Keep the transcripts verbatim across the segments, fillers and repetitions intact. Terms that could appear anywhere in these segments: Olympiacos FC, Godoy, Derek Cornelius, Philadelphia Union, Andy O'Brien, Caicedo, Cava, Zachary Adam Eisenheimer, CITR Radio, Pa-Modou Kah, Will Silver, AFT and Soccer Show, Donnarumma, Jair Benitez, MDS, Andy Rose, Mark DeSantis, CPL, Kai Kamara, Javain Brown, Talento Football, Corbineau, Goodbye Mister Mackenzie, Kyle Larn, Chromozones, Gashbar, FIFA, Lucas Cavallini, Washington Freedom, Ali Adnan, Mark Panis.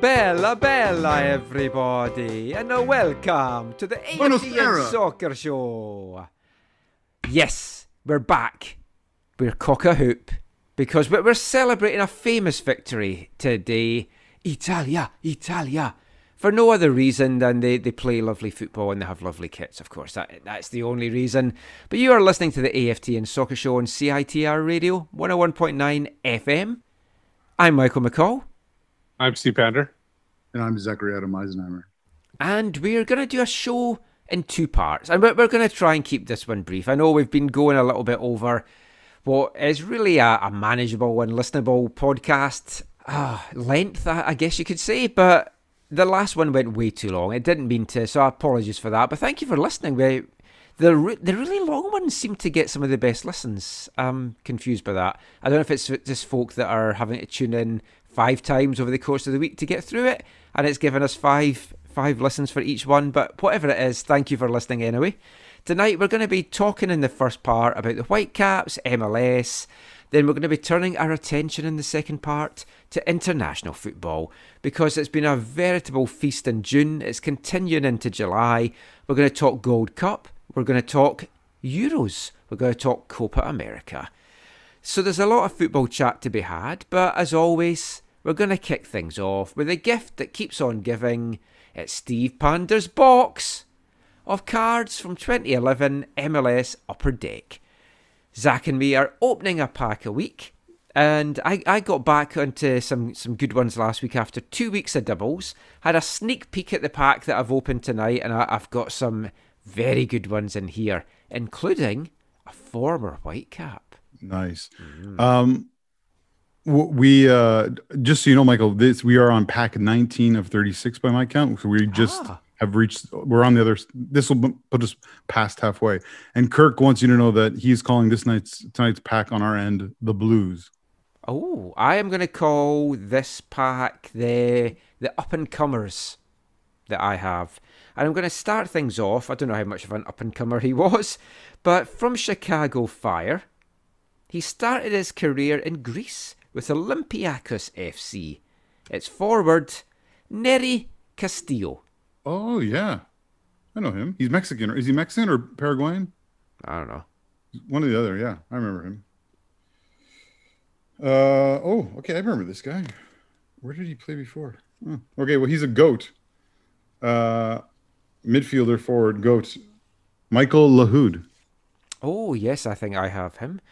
Bella, bella, everybody, and welcome to the A F T and Soccer Show. Yes, we're back. We're cock-a-hoop, because we're celebrating a famous victory today. Italia, Italia. For no other reason than they, they play lovely football and they have lovely kits, of course. That, that's the only reason. But you are listening to the A F T and Soccer Show on C I T R Radio, one oh one point nine F M. I'm Michael McCall. I'm Steve Pander. And I'm Zachary Adam Eisenheimer. And we're going to do a show in two parts. And we're, we're going to try and keep this one brief. I know we've been going a little bit over what is really a, a manageable and listenable podcast uh, length, I, I guess you could say. But the last one went way too long. It didn't mean to, so apologies for that. But thank you for listening. We, the, re- the really long ones seem to get some of the best listens. I'm confused by that. I don't know if it's just folk that are having to tune in five times over the course of the week to get through it, and it's given us five five listens for each one. But whatever it is, thank you for listening anyway. Tonight we're going to be talking in the first part about the Whitecaps, M L S. Then we're going to be turning our attention in the second part to international football, because it's been a veritable feast in June. It's continuing into July. We're going to talk Gold Cup. We're going to talk Euros. We're going to talk Copa America. So there's a lot of football chat to be had, but as always, we're going to kick things off with a gift that keeps on giving. It's Steve Pander's box of cards from twenty eleven M L S Upper Deck. Zach and me are opening a pack a week, and I, I got back onto some, some good ones last week after two weeks of doubles. Had a sneak peek at the pack that I've opened tonight, and I, I've got some very good ones in here, including a former Whitecap. Nice. Mm. Um... We, uh, just so you know, Michael, this we are on pack nineteen of thirty-six by my count. So we just ah. have reached, we're on the other, this will put us past halfway. And Kirk wants you to know that he's calling this night's tonight's pack on our end, the Blues. Oh, I am going to call this pack the the up-and-comers that I have. And I'm going to start things off, I don't know how much of an up-and-comer he was, but from Chicago Fire. He started his career in Greece with Olympiacos F C. It's forward Neri Castillo. Oh, yeah. I know him. He's Mexican. Is he Mexican or Paraguayan? I don't know. One or the other, yeah. I remember him. Uh, oh, okay. I remember this guy. Where did he play before? Oh, okay, well, he's a GOAT. Uh, midfielder, forward, GOAT. Michael Lahoud. Oh, yes. I think I have him.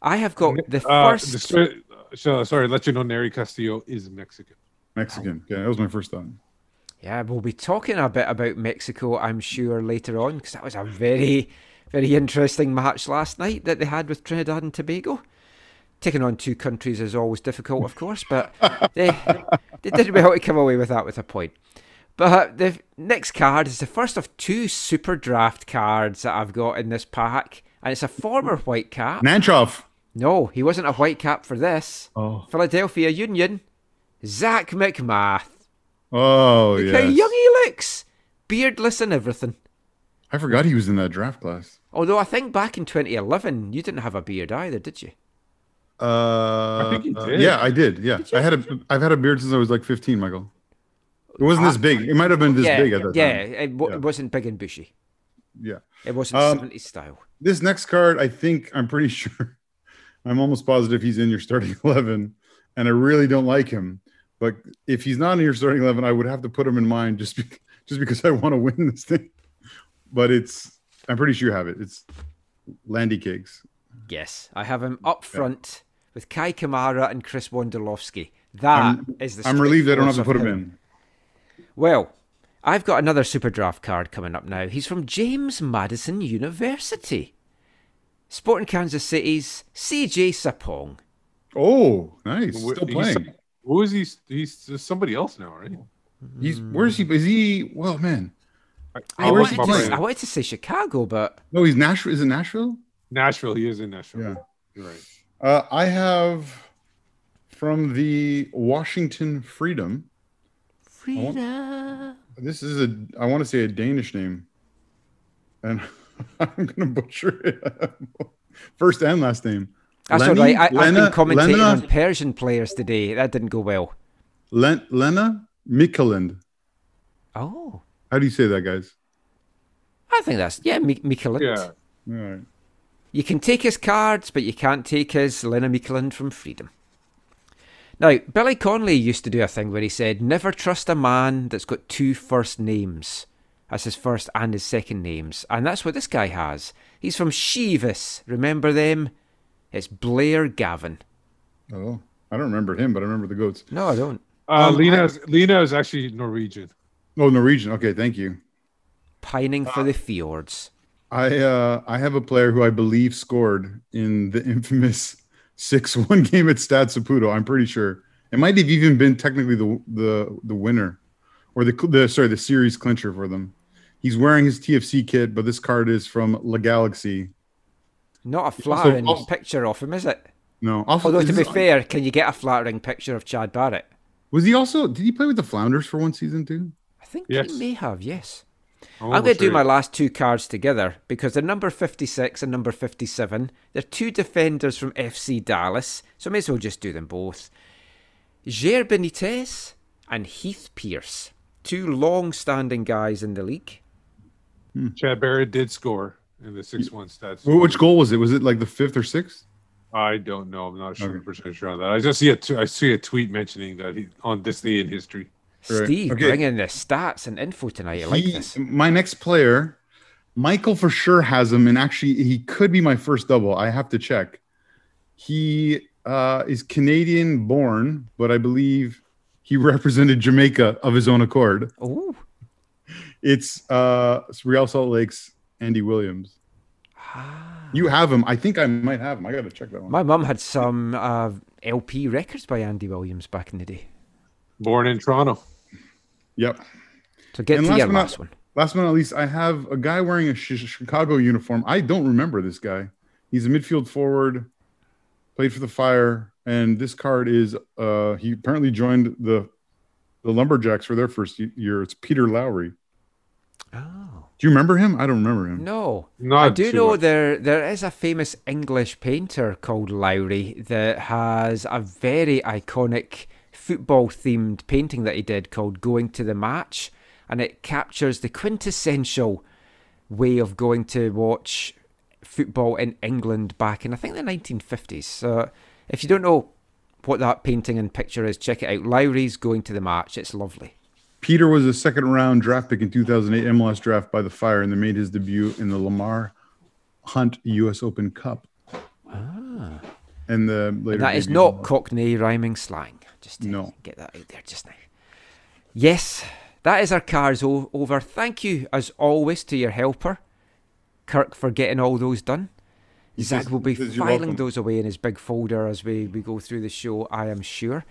I have got the uh, first... The... So, sorry, let you know Neri Castillo is Mexican. Mexican, yeah, that was my first thought. Yeah, we'll be talking a bit about Mexico, I'm sure, later on, because that was a very, very interesting match last night that they had with Trinidad and Tobago. Taking on two countries is always difficult, of course, but they they did well to come away with that with a point. But the next card is the first of two super draft cards that I've got in this pack, and it's a former Whitecap. Nanchoff. No, he wasn't a Whitecap for this. Oh. Philadelphia Union, Zach McMath. Oh, yeah. Look yes. How young he looks. Beardless and everything. I forgot he was in that draft class. Although I think back in twenty eleven, you didn't have a beard either, did you? Uh, I think you did. Uh, yeah, I did. Yeah, did I had a, I've had a beard since I was like fifteen, Michael. It wasn't I, this big. It might have been this yeah, big at that yeah, time. It w- yeah, it wasn't big and bushy. Yeah. It wasn't um, seventies style. This next card, I think, I'm pretty sure, I'm almost positive he's in your starting eleven, and I really don't like him. But if he's not in your starting eleven, I would have to put him in mine just be, just because I want to win this thing. But it's, I'm pretty sure you have it. It's Landy Cakes. Yes, I have him up front yeah. with Kai Kamara and Chris Wondolowski. That I'm, is the. I'm relieved I don't have to put him. him in. Well, I've got another Super Draft card coming up now. He's from James Madison University. Sporting Kansas City's C J Sapong. Oh, nice. Still playing. He's, who is he? He's somebody else now, right? He's where is he? Is he? Well, man. I, I, wanted, to say, I wanted to say Chicago, but no, he's Nashville. Is it Nashville? Nashville. He is in Nashville. Yeah, you're right. Uh, I have from the Washington Freedom. Freedom. Want, this is a. I want to say a Danish name, and I'm going to butcher it. First and last name. That's Lenny, all right. I, Lena, I've been commentating Lena, on Persian players today. That didn't go well. Len, Lena Mikkeland. Oh. How do you say that, guys? I think that's, yeah, M- Mikkeland. Yeah. All right. You can take his cards, but you can't take his Lena Mikkeland from Freedom. Now, Billy Connolly used to do a thing where he said, never trust a man that's got two first names. That's his first and his second names. And that's what this guy has. He's from Shevis. Remember them? It's Blair Gavin. Oh, I don't remember him, but I remember the goats. No, I don't. Uh, um, Lina's, I, Lina is actually Norwegian. Oh, Norwegian. Okay, thank you. Pining for uh, the fjords. I uh, I have a player who I believe scored in the infamous six one game at Stade Saputo. I'm pretty sure it might have even been technically the the the winner, or the, the sorry the series clincher for them. He's wearing his T F C kit, but this card is from La Galaxy. Not a flattering also, also, picture of him, is it? No. Also, although, to be fair, can you get a flattering picture of Chad Barrett? Was he also... Did he play with the Flounders for one season too? I think yes. he may have, yes. Oh, I'm going to do my last two cards together because they're number fifty-six and number fifty-seven. They're two defenders from F C Dallas, so I may as well just do them both. Jair Benitez and Heath Pierce. Two long-standing guys in the league. Hmm. Chad Barrett did score. In the six one stats. Which goal was it? Was it like the fifth or sixth? I don't know. I'm not sure okay. percent sure on that. I just see a t- I see a tweet mentioning that he, on this day in history. Steve, right. okay. bringing the stats and info tonight. I like he, this. My next player, Michael for sure has him, and actually he could be my first double. I have to check. He uh, is Canadian born, but I believe he represented Jamaica of his own accord. Oh, it's uh, Real Salt Lake's Andy Williams. Ah. You have him. I think I might have him. I got to check that one. My mum had some uh, L P records by Andy Williams back in the day. Born in Toronto. Yep. So get and to last your not, last one. Last but not least, I have a guy wearing a Chicago uniform. I don't remember this guy. He's a midfield forward, played for the Fire, and this card is uh, he apparently joined the the Lumberjacks for their first year. It's Peter Lowry. Oh. Do you remember him? I don't remember him. No. Not I do know much. there there is a famous English painter called Lowry that has a very iconic football-themed painting that he did called Going to the Match, and it captures the quintessential way of going to watch football in England back in, I think, the nineteen fifties. So if you don't know what that painting and picture is, check it out. Lowry's Going to the Match. It's lovely. Peter was a second-round draft pick in two thousand eight M L S draft by the Fire, and they made his debut in the Lamar Hunt U S Open Cup. Ah. And the later and that is not Cockney rhyming slang. Just to no. get that out there just now. Yes, that is our cards o- over. Thank you, as always, to your helper, Kirk, for getting all those done. He Zach says, will be filing those away in his big folder as we, we go through the show, I am sure.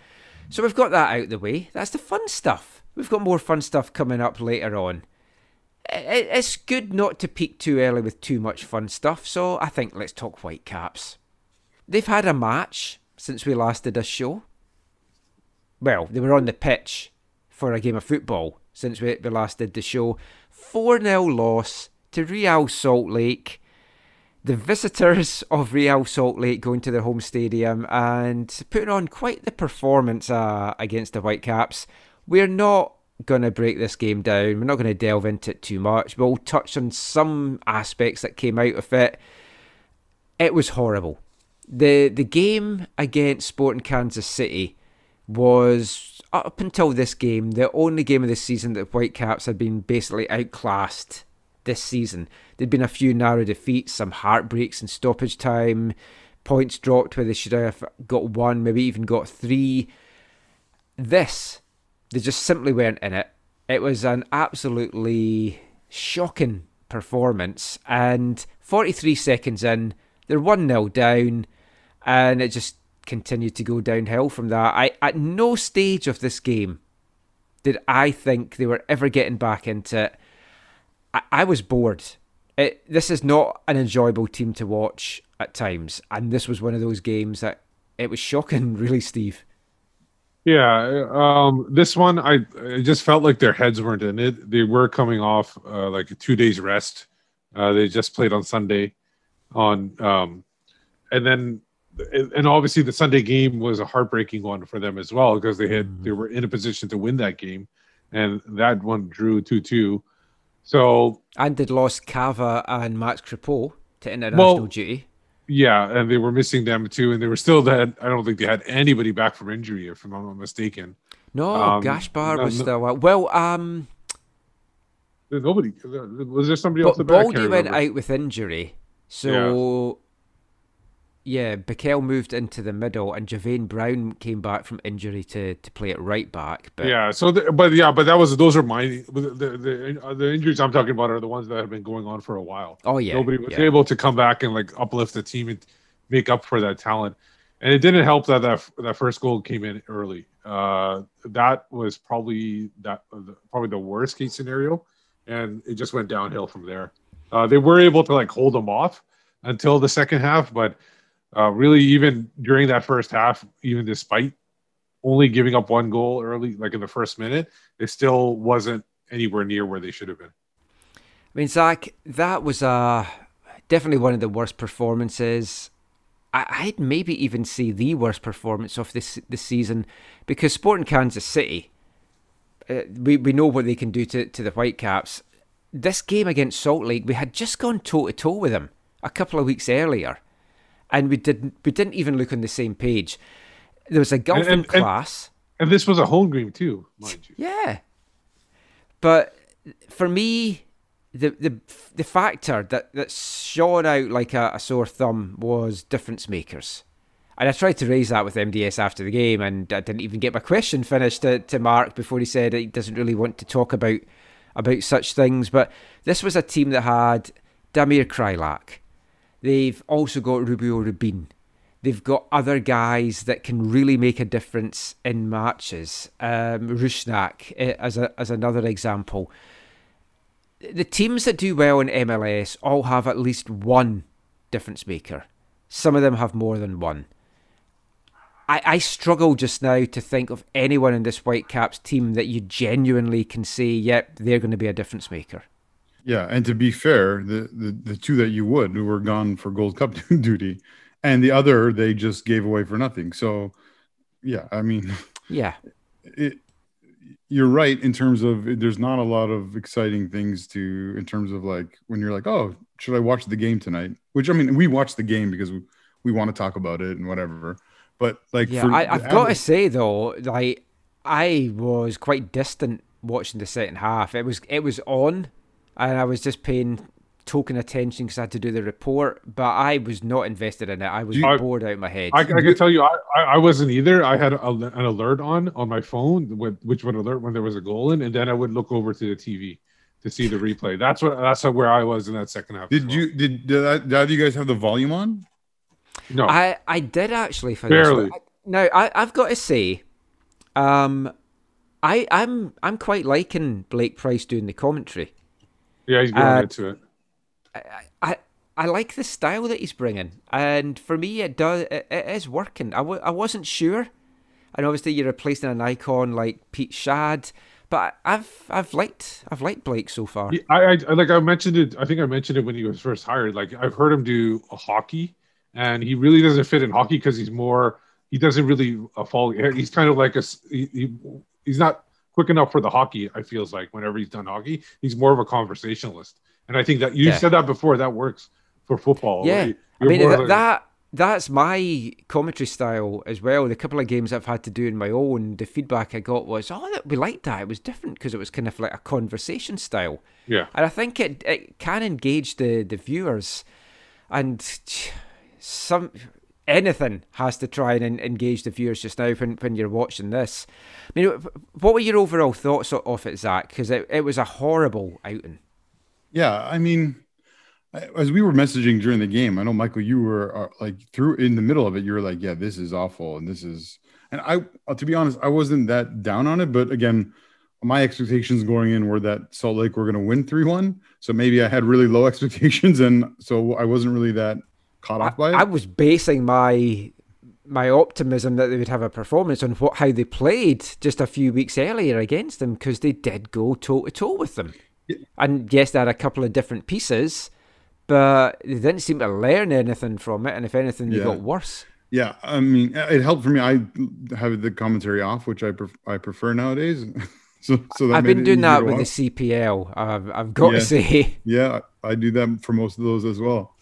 So we've got that out of the way. That's the fun stuff. We've got more fun stuff coming up later on. It's good not to peak too early with too much fun stuff, so I think let's talk Whitecaps. They've had a match since we last did a show. Well, they were on the pitch for a game of football since we last did the show. four nil loss to Real Salt Lake. The visitors of Real Salt Lake going to their home stadium and putting on quite the performance uh, against the Whitecaps. We're not going to break this game down. We're not going to delve into it too much. We'll touch on some aspects that came out of it. It was horrible. The the game against Sporting Kansas City was, up until this game, the only game of the season that Whitecaps had been basically outclassed this season. There'd been a few narrow defeats, some heartbreaks in stoppage time, points dropped where they should have got one, maybe even got three. This, they just simply weren't in it. It was an absolutely shocking performance, and forty-three seconds in, they're one nil down, and it just continued to go downhill from that. I at no stage of this game did I think they were ever getting back into it. I, I was bored. It, this is not an enjoyable team to watch at times, and this was one of those games that it was shocking, really, Steve. Yeah, um, this one, I, I just felt like their heads weren't in it. They were coming off uh, like a two days rest. Uh, they just played on Sunday, on um, and then and obviously the Sunday game was a heartbreaking one for them as well, because they had mm-hmm. they were in a position to win that game, and that one drew two two. So and they'd lost Cava and Max Crepeau to international well, duty. Yeah, and they were missing them too, and they were still that. I don't think they had anybody back from injury, if I'm not mistaken. No, um, Gashbar no, was no, still out. Well, um, nobody was there. Somebody else. Baldy went out with injury, so yeah. yeah, Bikel moved into the middle, and Javain Brown came back from injury to, to play at right back. But yeah, so the, but yeah, but that was those are my the, the the injuries I'm talking about are the ones that have been going on for a while. Oh yeah, nobody was yeah. able to come back and like uplift the team and make up for that talent, and it didn't help that that, that first goal came in early. Uh, that was probably that probably the worst case scenario, and it just went downhill from there. Uh, they were able to like hold them off until the second half, but uh, really even during that first half, even despite only giving up one goal early, like in the first minute, it still wasn't anywhere near where they should have been. I mean, Zach, that was uh, definitely one of the worst performances. I- I'd maybe even say the worst performance of this this season, because Sporting Kansas City, uh, we we know what they can do to, to the Whitecaps. This game against Salt Lake, we had just gone toe-to-toe with them a couple of weeks earlier, and we didn't we didn't even look on the same page. There was a gulf and, and, in class. And, and this was a home game too, mind you. Yeah. But for me, the the, the factor that, that shone out like a, a sore thumb was difference makers. And I tried to raise that with M D S after the game, and I didn't even get my question finished to, to Mark before he said he doesn't really want to talk about about such things, but this was a team that had Damir Krylak. They've also got Rubio Rubin. They've got other guys that can really make a difference in matches. Um, Rusnak as a, as another example. The teams that do well in M L S all have at least one difference maker. Some of them have more than one. I, I struggle just now to think of anyone in this Whitecaps team that you genuinely can say, yep, they're going to be a difference maker. Yeah, and to be fair, the, the, the two that you would were gone for Gold Cup duty, and the other they just gave away for nothing. So, yeah, I mean, yeah, it, you're right in terms of there's not a lot of exciting things to in terms of like when you're like, oh, should I watch the game tonight? Which, I mean, we watch the game because we, we want to talk about it and whatever. But like, yeah, for I, I've average... got to say though, like I was quite distant watching the second half. It was it was on, and I was just paying token attention because I had to do the report. But I was not invested in it. I was I, bored out of my head. I, I can tell you, I, I wasn't either. I had a, an alert on on my phone, which would alert when there was a goal in, and then I would look over to the T V to see the replay. That's what that's where I was in that second half. Did well. you did did, I, did you guys have the volume on? No, I, I did actually for Barely. this. I, no, I, I've got to say, um, I I'm I'm quite liking Blake Price doing the commentary. Yeah, he's getting uh, into it. I, I I like the style that he's bringing, and for me, it does it, it is working. I, w- I wasn't sure, and obviously you're replacing an icon like Pete Shad, but I've I've liked I've liked Blake so far. Yeah, I, I like I mentioned it. I think I mentioned it when he was first hired. Like I've heard him do a hockey. And he really doesn't fit in hockey because he's more. He doesn't really uh, fall. He's kind of like a. He, he, he's not quick enough for the hockey. I feels like whenever he's done hockey, he's more of a conversationalist. And I think that you yeah. said that before. That works for football. Yeah, right? I mean, th- that that's my commentary style as well. The couple of games I've had to do on my own, the feedback I got was, oh, that we liked that. It was different because it was kind of like a conversation style. Yeah. And I think it, it can engage the, the viewers. And some anything has to try and engage the viewers just now when, when you're watching this. I mean, what were your overall thoughts of it, Zach? Because it, it was a horrible outing. Yeah, I mean... As we were messaging during the game, I know, Michael, you were uh, like through in the middle of it. You were like, yeah, this is awful. And this is, and I, to be honest, I wasn't that down on it. But again, my expectations going in were that Salt Lake were going to win three one. So maybe I had really low expectations. And so I wasn't really that caught off by it. I was basing my, my optimism that they would have a performance on what, how they played just a few weeks earlier against them, because they did go toe to toe with them. Yeah. And yes, they had a couple of different pieces, but they didn't seem to learn anything from it, and if anything, they yeah. got worse. Yeah, I mean, it helped for me. I have the commentary off, which I pref- I prefer nowadays. so, so that I've been doing that with watch. the C P L. I've, I've got yeah. to say, yeah, I do that for most of those as well.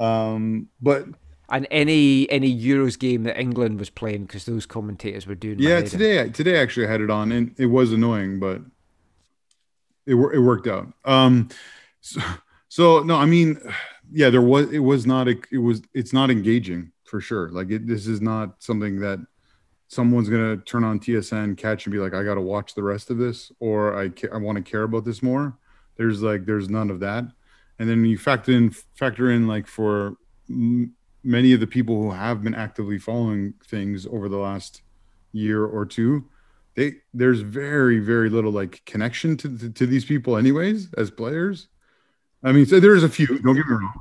Um, but and any any Euros game that England was playing, because those commentators were doing. Yeah, today in. today actually I had it on, and it was annoying, but it it worked out. Um, so. So no, I mean, yeah, there was. It was not. A, it was. It's not engaging for sure. Like it, this is not something that someone's gonna turn on T S N, catch, and be like, I gotta watch the rest of this, or I ca- I want to care about this more. There's like there's none of that. And then you factor in factor in like for m- many of the people who have been actively following things over the last year or two, they there's very very little like connection to to, to these people anyways as players. I mean, so there's a few, don't get me wrong.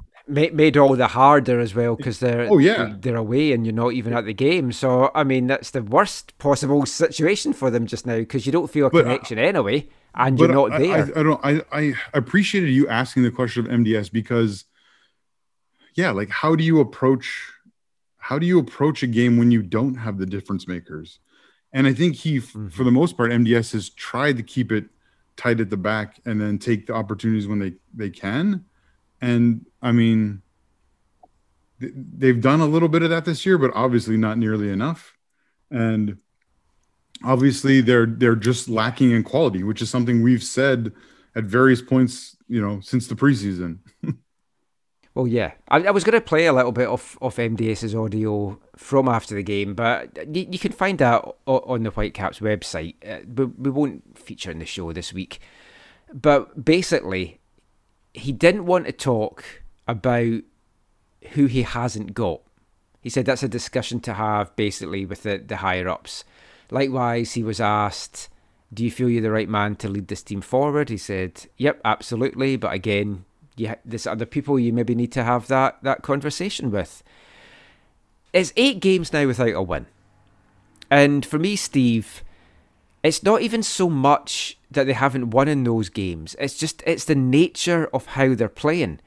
Made all the harder as well, because they're, oh, yeah. they're away and you're not even at the game. So, I mean, that's the worst possible situation for them just now, because you don't feel a but, connection anyway, and you're not I, there. I, I, don't, I, I appreciated you asking the question of M D S because, yeah, like how do you approach, how do you approach a game when you don't have the difference makers? And I think he, mm-hmm. for the most part, M D S has tried to keep it tight at the back and then take the opportunities when they, they can. And I mean, th- they've done a little bit of that this year, but obviously not nearly enough. And obviously they're, they're just lacking in quality, which is something we've said at various points, you know, since the preseason. Well, yeah, I, I was going to play a little bit of, of MDS's audio from after the game, but you, you can find that o- on the Whitecaps website. Uh, but we won't feature in the show this week. But basically, he didn't want to talk about who he hasn't got. He said that's a discussion to have, basically, with the, the higher-ups. Likewise, he was asked, do you feel you're the right man to lead this team forward? He said, yep, absolutely, but again... You, there's other people you maybe need to have that, that conversation with. It's eight games now without a win. And for me, Steve, it's not even so much that they haven't won in those games. It's just, it's the nature of how they're playing.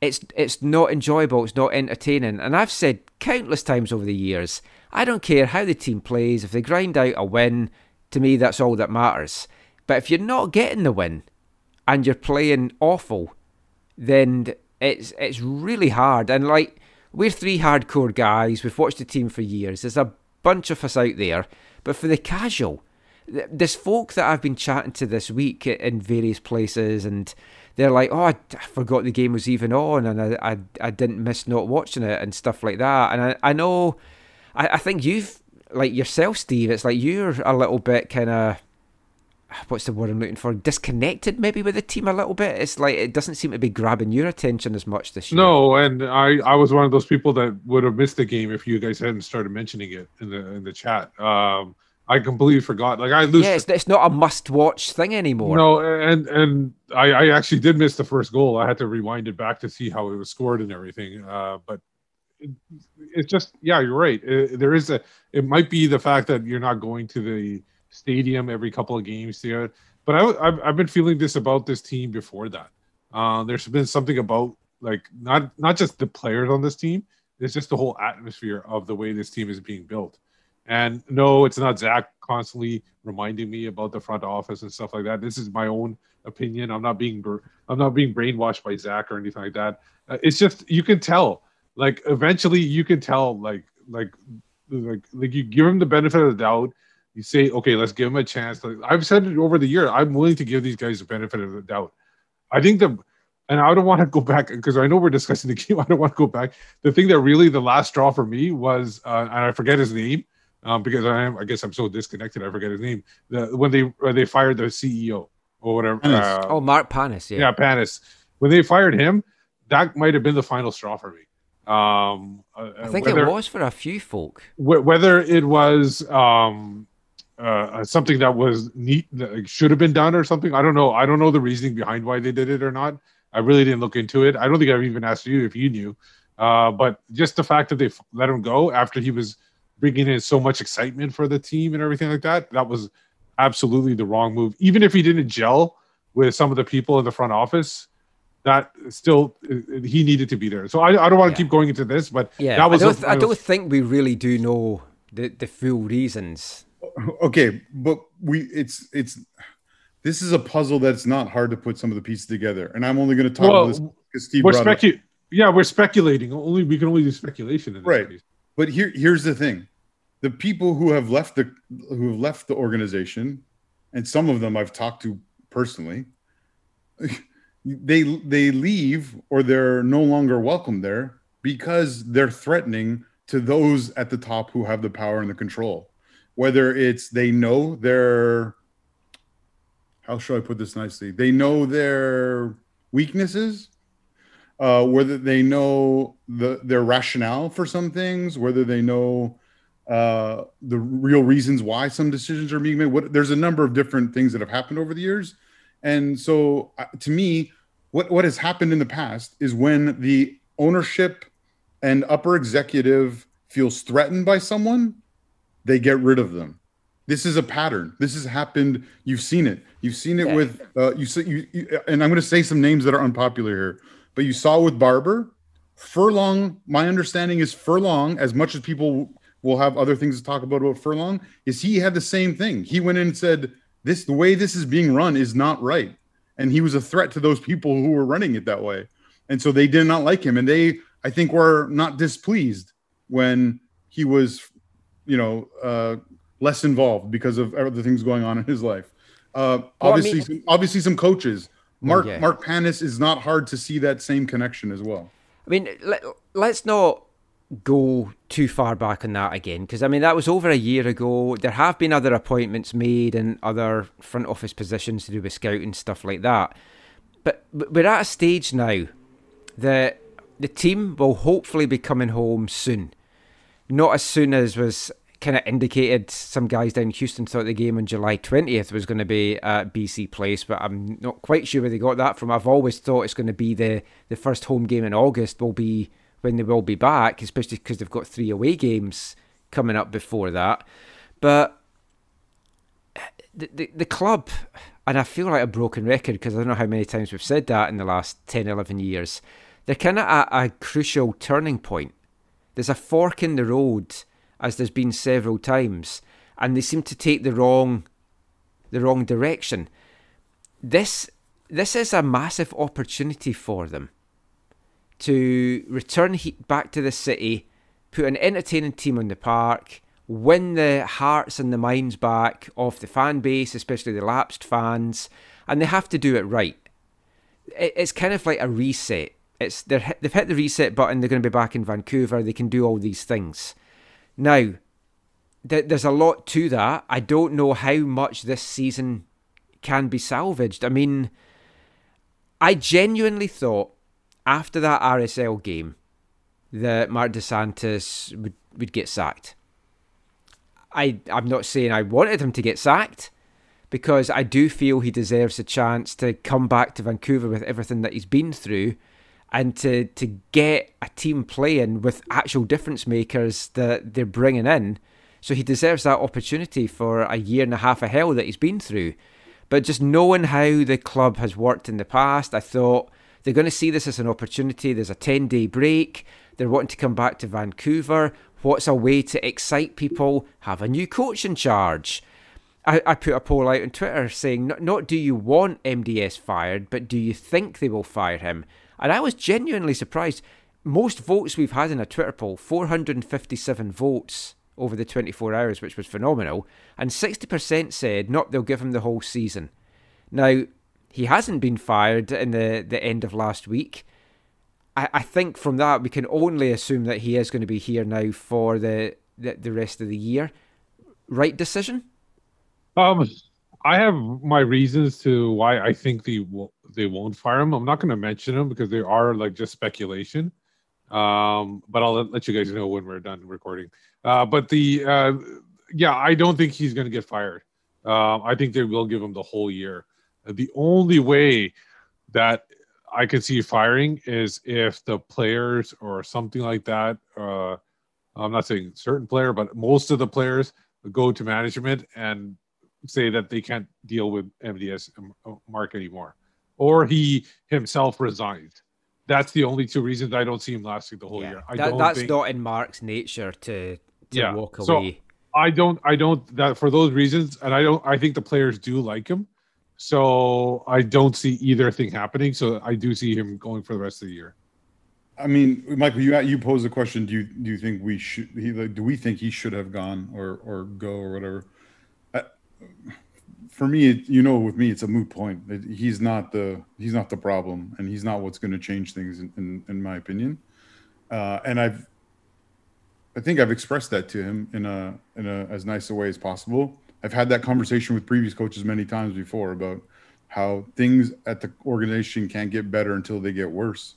It's it's not enjoyable, it's not entertaining. And I've said countless times over the years, I don't care how the team plays. If they grind out a win, to me, that's all that matters. But if you're not getting the win and you're playing awful, then it's it's really hard. And like, we're three hardcore guys, we've watched the team for years, there's a bunch of us out there, but for the casual, there's folk that I've been chatting to this week in various places, and they're like, oh, I forgot the game was even on, and I I, I didn't miss not watching it, and stuff like that. And I, I know, I, I think you've, like yourself, Steve, it's like you're a little bit kind of, what's the word I'm looking for? Disconnected maybe with the team a little bit. It's like it doesn't seem to be grabbing your attention as much this year. No, and I, I was one of those people that would have missed the game if you guys hadn't started mentioning it in the in the chat. Um, I completely forgot. Like I lose. Yeah, it's, it's not a must-watch thing anymore. No, and and I, I actually did miss the first goal. I had to rewind it back to see how it was scored and everything. Uh, but it, it's just, yeah, you're right. It, there is a. It might be the fact that you're not going to the stadium every couple of games there, but I, I've, I've been feeling this about this team before that. Uh, there's been something about like not not just the players on this team, it's just the whole atmosphere of the way this team is being built. And no, it's not Zach constantly reminding me about the front office and stuff like that. This is my own opinion. I'm not being I'm not being brainwashed by Zach or anything like that. Uh, it's just you can tell. like eventually you can tell, like like like like you give him the benefit of the doubt. You say, okay, let's give him a chance. Like, I've said it over the year, I'm willing to give these guys the benefit of the doubt. I think the, and I don't want to go back because I know we're discussing the game. I don't want to go back. The thing that really the last straw for me was, uh, and I forget his name um, because I am, I guess I'm so disconnected. I forget his name. The, when they uh, they fired the C E O or whatever. Uh, oh, Mark Panis. Yeah. yeah, Panis. When they fired him, that might have been the final straw for me. Um, I think whether, it was for a few folk. Wh- whether it was. Um, Uh, something that was neat that should have been done or something. I don't know. I don't know the reasoning behind why they did it or not. I really didn't look into it. I don't think I've even asked you if you knew. Uh, but just the fact that they let him go after he was bringing in so much excitement for the team and everything like that, that was absolutely the wrong move. Even if he didn't gel with some of the people in the front office, that still he needed to be there. So I, I don't want to yeah. keep going into this, but yeah. that was. I don't, a, th- I don't was, think we really do know the, the full reasons. Okay, but we it's it's this is a puzzle that's not hard to put some of the pieces together, and I'm only going to talk well, about this because Steve we're specu- yeah we're speculating only we can only do speculation in this right case. But here here's the thing, the people who have left the who have left the organization, and some of them I've talked to personally, they they leave or they're no longer welcome there because they're threatening to those at the top who have the power and the control. Whether it's they know their, how should I put this nicely? They know their weaknesses, uh, whether they know the, their rationale for some things, whether they know uh, the real reasons why some decisions are being made. What, there's a number of different things that have happened over the years. And so uh, to me, what, what has happened in the past is when the ownership and upper executive feels threatened by someone, they get rid of them. This is a pattern. This has happened. You've seen it. You've seen it yeah. with uh, you, see, you, you. And I'm going to say some names that are unpopular here, but you saw with Barber, Furlong. My understanding is Furlong, as much as people will have other things to talk about about Furlong, is he had the same thing. He went in and said, "This the way this is being run is not right," and he was a threat to those people who were running it that way, and so they did not like him, and they I think were not displeased when he was. you know, uh, less involved because of other things going on in his life. Uh, well, obviously, I mean, some, obviously some coaches. Mark yeah. Mark Panis is not hard to see that same connection as well. I mean, let, let's not go too far back on that again, because, I mean, that was over a year ago. There have been other appointments made and other front office positions to do with scouting, stuff like that. But, but we're at a stage now that the team will hopefully be coming home soon. Not as soon as was kind of indicated. Some guys down in Houston thought the game on July twentieth was going to be at B C Place, but I'm not quite sure where they got that from. I've always thought it's going to be the, the first home game in August will be when they will be back, especially because they've got three away games coming up before that. But the, the, the club, and I feel like a broken record because I don't know how many times we've said that in the last ten, eleven years, they're kind of at a crucial turning point. There's a fork in the road, as there's been several times, and they seem to take the wrong, the wrong direction. This this is a massive opportunity for them to return heat back to the city, put an entertaining team on the park, win the hearts and the minds back of the fan base, especially the lapsed fans, and they have to do it right. It's kind of like a reset. It's they're, they've hit the reset button. They're going to be back in Vancouver. They can do all these things. Now, th- there's a lot to that. I don't know how much this season can be salvaged. I mean, I genuinely thought after that R S L game that Mark DeSantis would, would get sacked. I, I'm not saying I wanted him to get sacked, because I do feel he deserves a chance to come back to Vancouver with everything that he's been through, and to, to get a team playing with actual difference makers that they're bringing in. So he deserves that opportunity for a year and a half of hell that he's been through. But just knowing how the club has worked in the past, I thought they're going to see this as an opportunity. There's a ten-day break. They're wanting to come back to Vancouver. What's a way to excite people? Have a new coach in charge. I, I put a poll out on Twitter saying, not, not do you want M D S fired, but do you think they will fire him? And I was genuinely surprised. most votes we've had in a Twitter poll, four hundred fifty-seven votes over the twenty-four hours, which was phenomenal, and sixty percent said, nope, they'll give him the whole season. Now, he hasn't been fired in the, the end of last week. I, I think from that, we can only assume that he is going to be here now for the, the, the rest of the year. Right decision? Um, I have my reasons to why I think they, w- they won't fire him. I'm not going to mention them because they are like just speculation. Um, but I'll let, let you guys know when we're done recording. Uh, but the, uh, yeah, I don't think he's going to get fired. Um, I think they will give him the whole year. The only way that I could see firing is if the players or something like that, uh, I'm not saying certain player, but most of the players go to management and say that they can't deal with M D S Mark anymore, or he himself resigned. That's the only two reasons I don't see him lasting the whole yeah, year. I that, don't that's think, not in Mark's nature to, to yeah, walk away. So I don't, I don't, that for those reasons, and I don't, I think the players do like him. So I don't see either thing happening. So I do see him going for the rest of the year. I mean, Michael, you you posed the question. Do you do you think we should? He, like, do we think he should have gone or or go or whatever? I, for me, it, you know, with me, it's a moot point. It, he's not the he's not the problem, and he's not what's going to change things, in, in, in my opinion. Uh, and I've, I think I've expressed that to him in a in a as nice a way as possible. I've had that conversation with previous coaches many times before about how things at the organization can't get better until they get worse.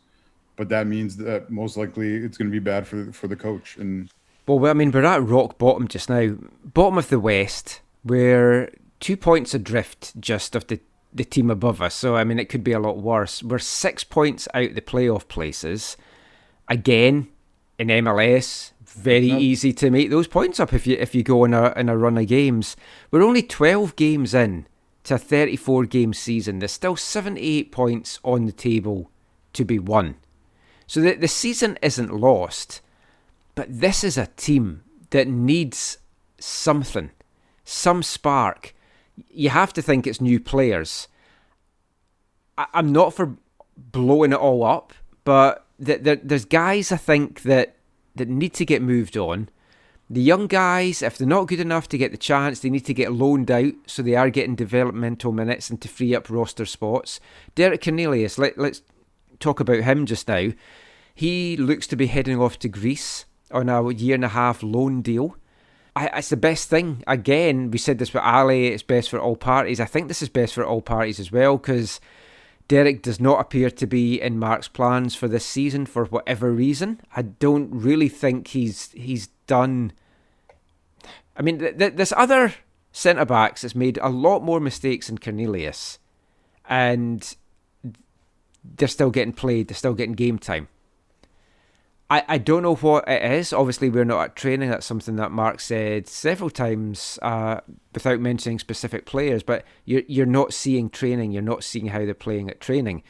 But that means that most likely it's going to be bad for for the coach. And well, I mean, we're at rock bottom just now. Bottom of the West, we're two points adrift just of the, the team above us. So, I mean, it could be a lot worse. We're six points out the playoff places. Again, in M L S, very nope. easy to make those points up if you if you go in a, in a run of games. We're only twelve games in to a thirty-four game season. There's still seventy-eight points on the table to be won. So the, the season isn't lost, but this is a team that needs something, some spark. You have to think it's new players. I, I'm not for blowing it all up, but the, the, there's guys, I think, that, that need to get moved on. The young guys, if they're not good enough to get the chance, they need to get loaned out so they are getting developmental minutes and to free up roster spots. Derek Cornelius, let, let's... talk about him just now. He looks to be heading off to Greece on a year and a half loan deal. I, it's the best thing. Again, we said this with Ali, it's best for all parties. I think this is best for all parties as well, because Derek does not appear to be in Mark's plans for this season for whatever reason. I don't really think he's he's done. I mean, th- th- this other centre-backs has made a lot more mistakes than Cornelius, and they're still getting played, they're still getting game time. I, I don't know what it is. Obviously, we're not at training. That's something that Mark said several times uh, without mentioning specific players, but you're, you're not seeing training. You're not seeing how they're playing at training.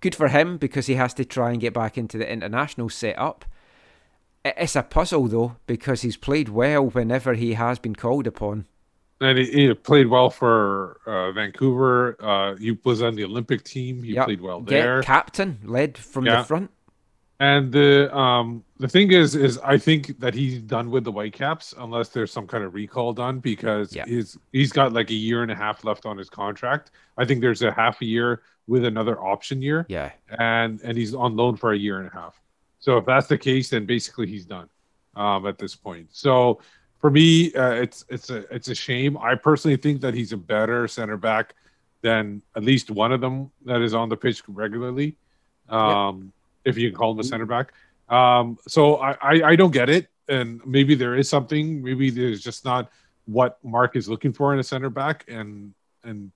Good for him, because he has to try and get back into the international setup. It's a puzzle, though, because he's played well whenever he has been called upon. And he, he played well for uh, Vancouver. Uh, he was on the Olympic team. He yep. played well there. Get captain, led from yeah. the front. And the um, the thing is, is I think that he's done with the Whitecaps unless there's some kind of recall done, because yep. he's, he's got like a year and a half left on his contract. I think there's a half a year with another option year. Yeah. And, and he's on loan for a year and a half. So if that's the case, then basically he's done um, at this point. So... For me, uh, it's it's a it's a shame. I personally think that he's a better center back than at least one of them that is on the pitch regularly, um, yep. if you can call him a center back. Um, so I, I, I don't get it, and maybe there is something. Maybe there's just not what Mark is looking for in a center back, and and,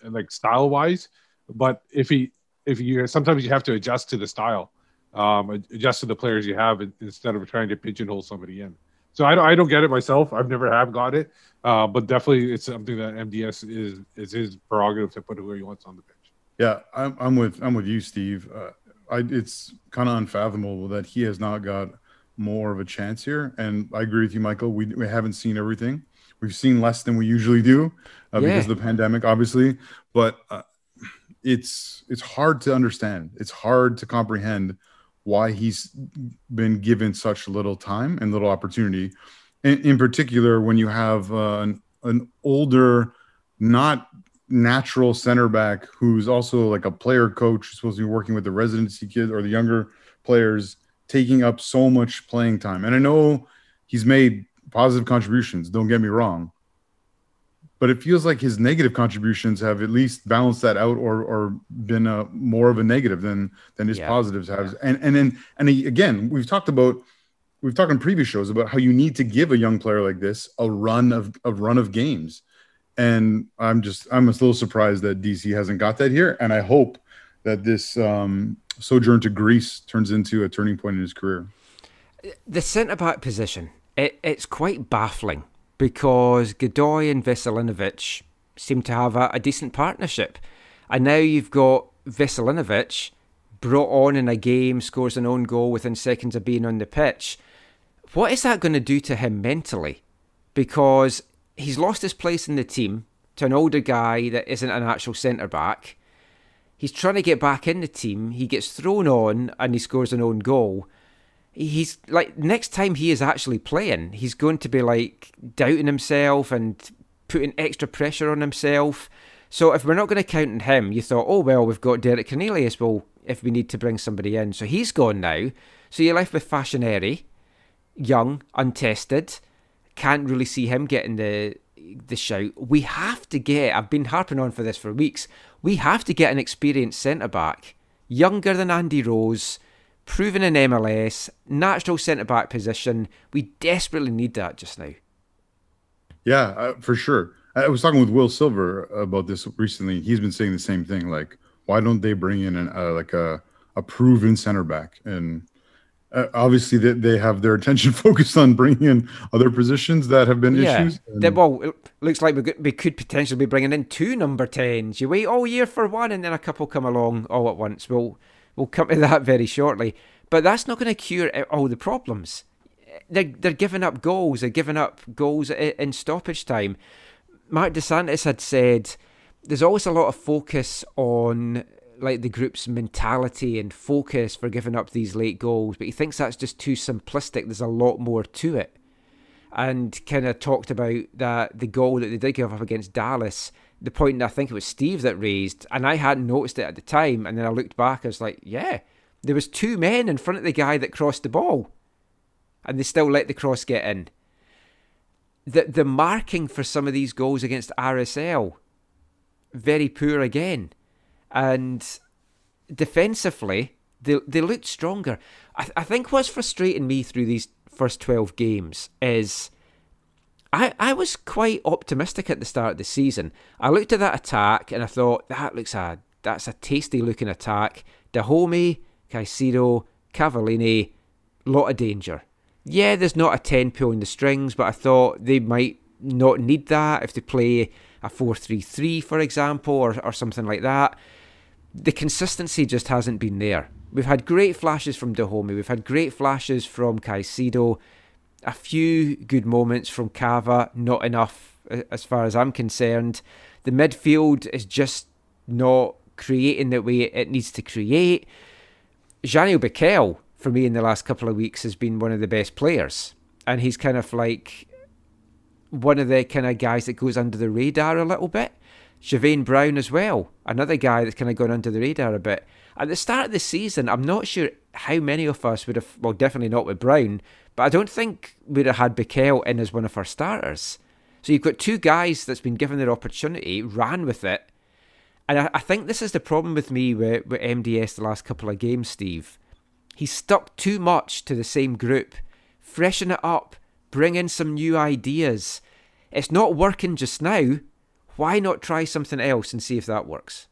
and like style wise. But if he if you sometimes you have to adjust to the style, um, adjust to the players you have instead of trying to pigeonhole somebody in. So I don't, I don't get it myself. I've never have got it, uh, but definitely it's something that M D S is is his prerogative to put where he wants on the pitch. Yeah, I'm, I'm with I'm with you, Steve. Uh, I, it's kind of unfathomable that he has not got more of a chance here. And I agree with you, Michael. We we haven't seen everything. We've seen less than we usually do uh, yeah. because of the pandemic, obviously. But uh, it's it's hard to understand. It's hard to comprehend why he's been given such little time and little opportunity. In, in particular, when you have uh, an, an older, not natural center back who's also like a player coach, supposed to be working with the residency kids or the younger players, taking up so much playing time. And I know he's made positive contributions, don't get me wrong, but it feels like his negative contributions have at least balanced that out, or or been a, more of a negative than than his yeah. positives have. Yeah. And and then and he, again, we've talked about we've talked on previous shows about how you need to give a young player like this a run of a run of games. And I'm just I'm a little surprised that D C hasn't got that here. And I hope that this um, sojourn to Greece turns into a turning point in his career. The centre back position, it, it's quite baffling, because Godoy and Veselinović seem to have a, a decent partnership. And now you've got Veselinović brought on in a game, scores an own goal within seconds of being on the pitch. What is that going to do to him mentally? Because he's lost his place in the team to an older guy that isn't an actual centre-back. He's trying to get back in the team. He gets thrown on and he scores an own goal. He's like, next time he is actually playing, he's going to be like doubting himself and putting extra pressure on himself. So if we're not going to count on him, you thought, oh, well, we've got Derek Cornelius. Well, if we need to bring somebody in. So he's gone now. So you're left with Fashineri, young, untested. Can't really see him getting the the shout. We have to get, I've been harping on for this for weeks, we have to get an experienced centre-back, younger than Andy Rose, proven in M L S, natural centre-back position. We desperately need that just now. Yeah, uh, for sure. I was talking with Will Silver about this recently. He's been saying the same thing, like, why don't they bring in an, uh, like a, a proven centre-back? And Uh, obviously, they, they have their attention focused on bringing in other positions that have been yeah. issues. And... well, it looks like we could, we could potentially be bringing in two number tens. You wait all year for one, and then a couple come along all at once. We'll, we'll come to that very shortly. But that's not going to cure all the problems. They're, they're giving up goals. They're giving up goals in, in stoppage time. Mark DeSantis had said there's always a lot of focus on... like the group's mentality and focus for giving up these late goals, but he thinks that's just too simplistic. There's a lot more to it. And kind of talked about that the goal that they did give up against Dallas, the point that I think it was Steve that raised, and I hadn't noticed it at the time, and then I looked back, I was like, yeah, there was two men in front of the guy that crossed the ball, and they still let the cross get in. The, the marking for some of these goals against R S L, very poor again. And defensively, they they looked stronger. I, th- I think what's frustrating me through these first twelve games is I I was quite optimistic at the start of the season. I looked at that attack and I thought, that looks a that's a tasty looking attack. Dahomey, Caicedo, Cavallini, lot of danger. Yeah, there's not a ten pulling the strings, but I thought they might not need that if they play a four three three, for example, or, or something like that. The consistency just hasn't been there. We've had great flashes from Dahomey. We've had great flashes from Caicedo. A few good moments from Cava. Not enough, as far as I'm concerned. The midfield is just not creating the way it needs to create. Javain Brown, for me, in the last couple of weeks, has been one of the best players. And he's kind of like one of the kind of guys that goes under the radar a little bit. Javain Brown as well, another guy that's kind of gone under the radar a bit. At the start of the season, I'm not sure how many of us would have, well, definitely not with Brown, but I don't think we'd have had Bukel in as one of our starters. So you've got two guys that's been given their opportunity, ran with it, and I, I think this is the problem with me with, with M D S the last couple of games, Steve. He's stuck too much to the same group. Freshen it up, bring in some new ideas. It's not working just now. Why not try something else and see if that works?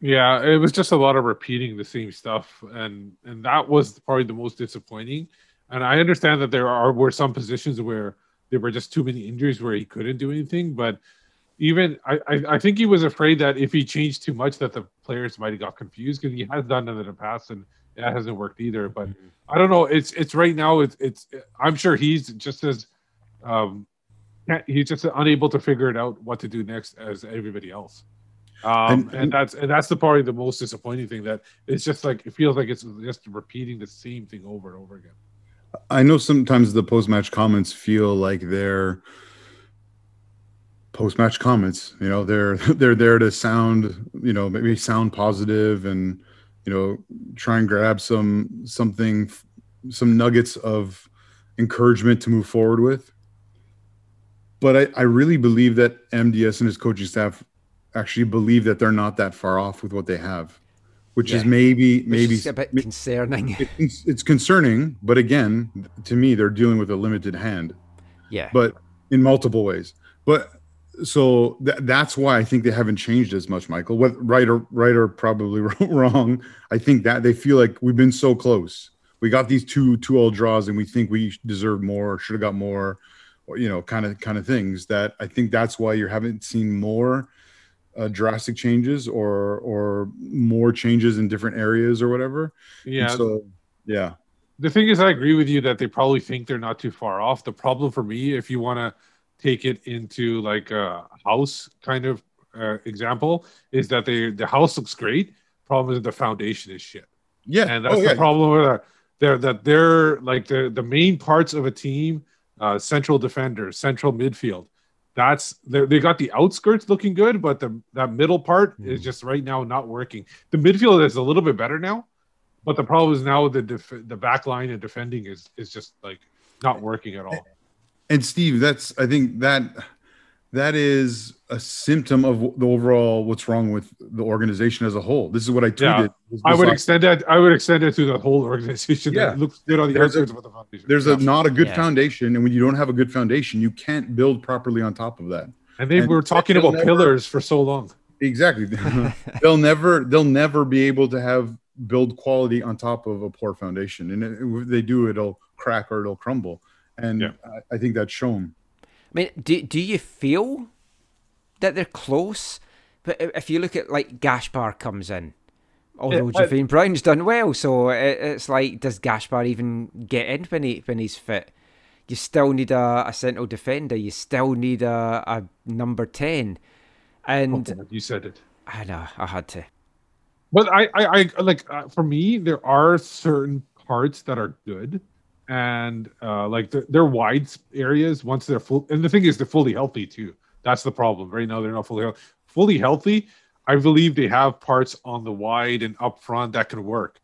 Yeah, it was just a lot of repeating the same stuff, and and that was probably the most disappointing. And I understand that there are were some positions where there were just too many injuries where he couldn't do anything, but even I, I, I think he was afraid that if he changed too much that the players might have got confused, because he has done that in the past, and that hasn't worked either. But I don't know. It's it's right now. It's it's. I'm sure he's just as um, he's just unable to figure it out what to do next as everybody else. Um, and, and that's and that's the probably the most disappointing thing, that it's just like it feels like it's just repeating the same thing over and over again. I know sometimes the post-match comments feel like they're post-match comments. You know, they're they're there to sound, you know, maybe sound positive and, you know, try and grab some something, some nuggets of encouragement to move forward with. But I, I really believe that M D S and his coaching staff actually believe that they're not that far off with what they have, which yeah. is maybe maybe it's a bit concerning. It's, it's concerning, but again, to me, they're dealing with a limited hand. Yeah, but in multiple ways. But so th- that's why I think they haven't changed as much, Michael. What, right or right or probably wrong. I think that they feel like we've been so close. We got these two two all draws, and we think we deserve more, should have got more. You know, kind of kind of things that I think that's why you haven't seen more uh, drastic changes or or more changes in different areas or whatever. Yeah. And so yeah. The thing is, I agree with you that they probably think they're not too far off. The problem for me, if you want to take it into like a house kind of uh, example, is that they the house looks great. Problem is the foundation is shit. Yeah. And that's oh, yeah. the problem with that. They're that they're like the the main parts of a team. Uh, central defender, central midfield. That's they got the outskirts looking good, but the that middle part mm. is just right now not working. The midfield is a little bit better now, but the problem is now the def- the back line and defending is is just like not working at all. And Steve, that's I think that that is a symptom of the overall what's wrong with the organization as a whole. This is what I tweeted. Yeah. This, this I would last... extend that. I would extend it to the whole organization. Yeah, that looks good on the outskirts of the foundation. There's yeah. a not a good yeah. foundation, and when you don't have a good foundation, you can't build properly on top of that. And they and were talking about never, pillars for so long. Exactly. they'll never. They'll never be able to have build quality on top of a poor foundation, and it, if they do, it'll crack or it'll crumble. And yeah. I, I think that's shown. I mean, do do you feel that they're close? But if you look at like Gashbar comes in, although yeah, Javain Brown's done well, so it, it's like, does Gashbar even get in when he when he's fit? You still need a, a central defender. You still need a, a number ten. And oh, you said it. I know. I had to. But I, I, I like uh, for me, there are certain parts that are good. And uh, like the, their wide areas, once they're full, and the thing is, they're fully healthy too. That's the problem. Right now, they're not fully healthy. Fully healthy, I believe they have parts on the wide and up front that can work.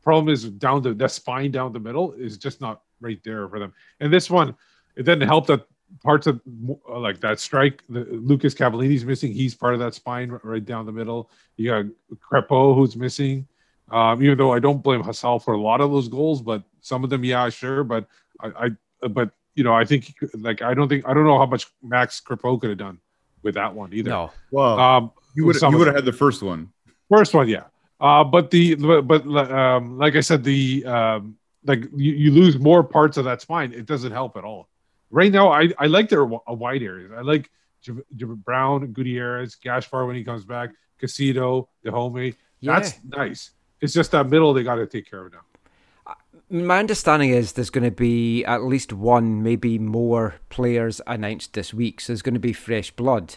Problem is down the, the spine down the middle is just not right there for them. And this one, it didn't help that parts of uh, like that strike. The, Lucas Cavallini's missing. He's part of that spine right down the middle. You got Crepeau who's missing. Um, even though I don't blame Hassal for a lot of those goals, but some of them, yeah, sure. But I, I but you know, I think like I don't think I don't know how much Max Crepeau could have done with that one either. No, well, um, you would you would have had the first one. First one, yeah. Uh, but the but um, like I said, the um, like you, you lose more parts of that spine. It doesn't help at all. Right now, I, I like their uh, wide areas. I like J- J- Brown, Gutierrez, Gashbar when he comes back, Caicedo, Dahomey. Yeah. That's nice. It's just that middle they got to take care of now. My understanding is there's going to be at least one, maybe more players announced this week. So there's going to be fresh blood.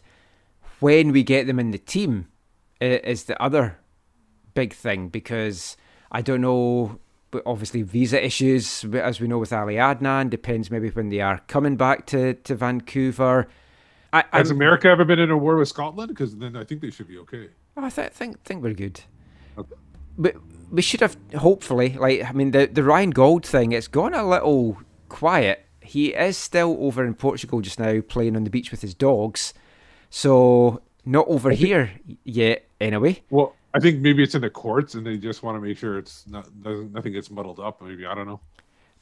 When we get them in the team is the other big thing, because I don't know, obviously visa issues, as we know with Ali Adnan, depends maybe when they are coming back to, to Vancouver. I, Has I'm, America ever been in a war with Scotland? Because then I think they should be okay. I th- think think we're good. Okay. But we should have, hopefully, like, I mean, the, the Ryan Gold thing, it's gone a little quiet. He is still over in Portugal just now playing on the beach with his dogs. So not over think, here yet, anyway. Well, I think maybe it's in the courts and they just want to make sure it's not nothing gets muddled up. Maybe, I don't know.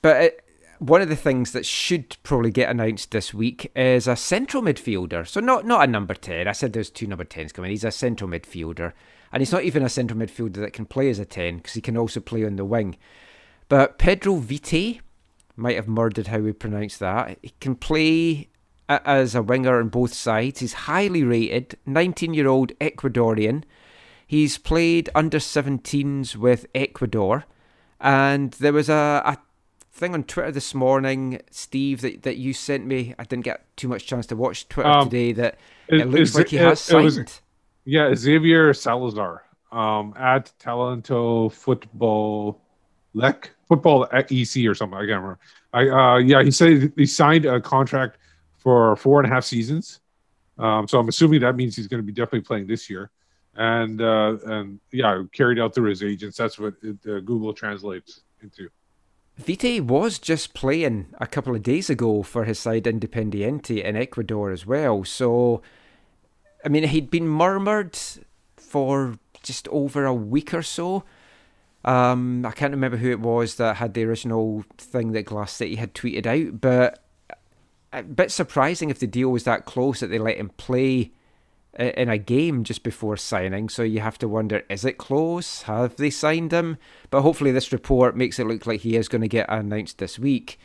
But it, one of the things that should probably get announced this week is a central midfielder. So not, not a number ten. I said there's two number tens coming. He's a central midfielder. And he's not even a central midfielder that can play as a ten, because he can also play on the wing. But Pedro Vite, might have murdered how we pronounce that, he can play a, as a winger on both sides. He's highly rated, nineteen-year-old Ecuadorian. He's played under seventeens with Ecuador. And there was a, a thing on Twitter this morning, Steve, that, that you sent me. I didn't get too much chance to watch Twitter um, today. That it, it looks like he it, has signed. It was- Yeah, Xavier Salazar um, at Talento Football Lec Football E C or something. I can't remember. I uh, yeah, he said he signed a contract for four and a half seasons. Um, so I'm assuming that means he's going to be definitely playing this year. And uh, and yeah, carried out through his agents. That's what it, uh, Google translates into. Vite was just playing a couple of days ago for his side Independiente in Ecuador as well. So, I mean, he'd been murmured for just over a week or so. Um, I can't remember who it was that had the original thing that Glass City had tweeted out, but a bit surprising if the deal was that close that they let him play in a game just before signing. So you have to wonder, is it close? Have they signed him? But hopefully this report makes it look like he is going to get announced this week.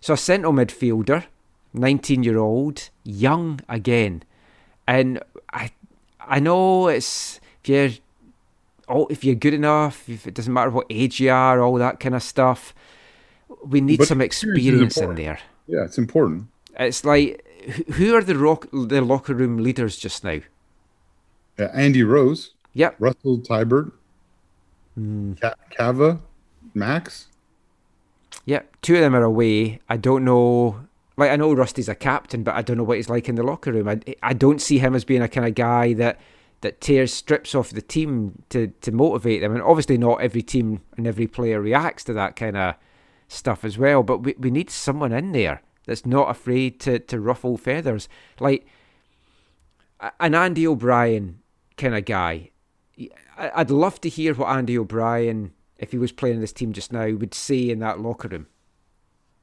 So a central midfielder, nineteen-year-old, young again. And I I know it's, if you're, oh, if you're good enough, if it doesn't matter what age you are, all that kind of stuff, we need but some experience in there. Yeah, it's important. It's like, who are the, rock, the locker room leaders just now? Uh, Andy Rose, yep. Russell Tybert, mm. Cava, Max. Yeah, two of them are away. I don't know. Like, I know Rusty's a captain, but I don't know what he's like in the locker room. I, I don't see him as being a kind of guy that, that tears strips off the team to, to motivate them. And obviously not every team and every player reacts to that kind of stuff as well. But we, we need someone in there that's not afraid to, to ruffle feathers. Like, an Andy O'Brien kind of guy. I'd love to hear what Andy O'Brien, if he was playing this team just now, would say in that locker room.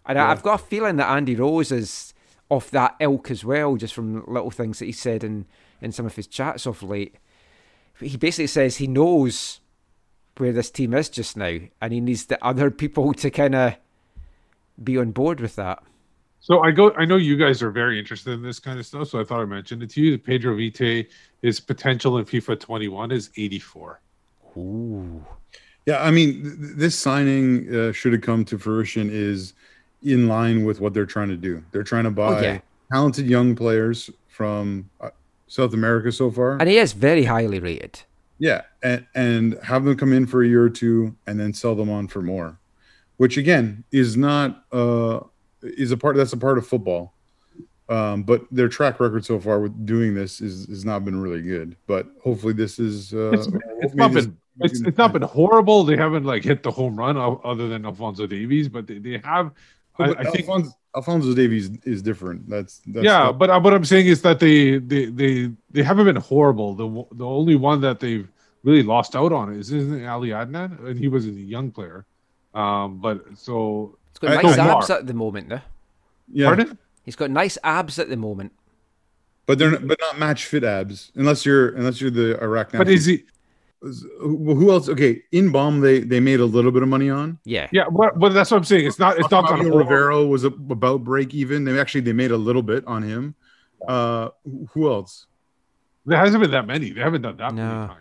And yeah. I've got a feeling that Andy Rose is off that ilk as well, just from little things that he said in, in some of his chats of late. He basically says he knows where this team is just now, and he needs the other people to kind of be on board with that. So I go. I know you guys are very interested in this kind of stuff, so I thought I'd mention it to you. Pedro Vite, his potential in FIFA twenty-one is eighty-four. Ooh. Yeah, I mean, th- this signing uh, should have come to fruition is in line with what they're trying to do. They're trying to buy oh, yeah. talented young players from uh, South America so far. And he is very highly rated. Yeah, and, and have them come in for a year or two and then sell them on for more, which, again, is not... Uh, Is a part that's a part of football, um, but their track record so far with doing this is has not been really good. But hopefully, this is uh, it's, it's not been it's, it's not been horrible. They haven't like hit the home run other than Alphonso Davies, but they, they have. I, I think Alphonso, Alphonso Davies is different. That's, that's yeah, not, but what I'm saying is that they they they, they haven't been horrible. The the only one that they've really lost out on is isn't Ali Adnan, and he was a young player, um, but so. He's got I, nice no, abs Mark. at the moment, though. Yeah. Pardon? He's got nice abs at the moment. But they're not, but not match fit abs, unless you're unless you're the Iraq. But is he? Well, who else? Okay, in bomb they, they made a little bit of money on. Yeah, yeah. But, but that's what I'm saying. It's not it's not. Rivero was about break even. They actually they made a little bit on him. Uh, who else? There hasn't been that many. They haven't done that no. many times.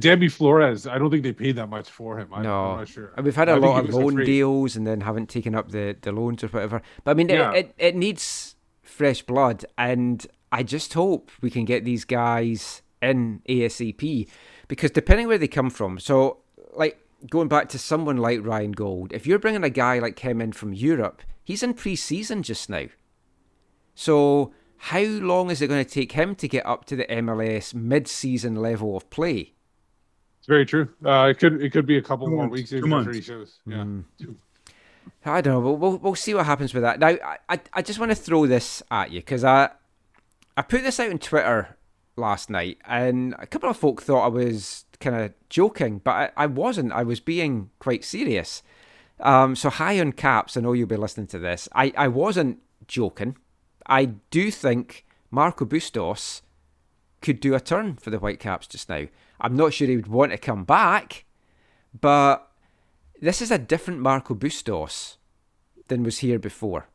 Debbie Flores, I don't think they paid that much for him. I, no. I'm not sure. And we've had a I lot of loan afraid. deals and then haven't taken up the, the loans or whatever. But I mean, yeah. it, it, it needs fresh blood. And I just hope we can get these guys in ASAP. Because depending where they come from, so like going back to someone like Ryan Gold, if you're bringing a guy like him in from Europe, he's in pre-season just now. So... how long is it going to take him to get up to the M L S mid-season level of play? It's very true. Uh, it could it could be a couple two more months, weeks. Two months. Shows. Yeah. Mm. I don't know. But we'll we'll see what happens with that. Now, I I, I just want to throw this at you because I I put this out on Twitter last night, and a couple of folk thought I was kind of joking, but I, I wasn't. I was being quite serious. Um, so high on caps. I know you'll be listening to this. I, I wasn't joking. I do think Marco Bustos could do a turn for the Whitecaps just now. I'm not sure he would want to come back, but this is a different Marco Bustos than was here before.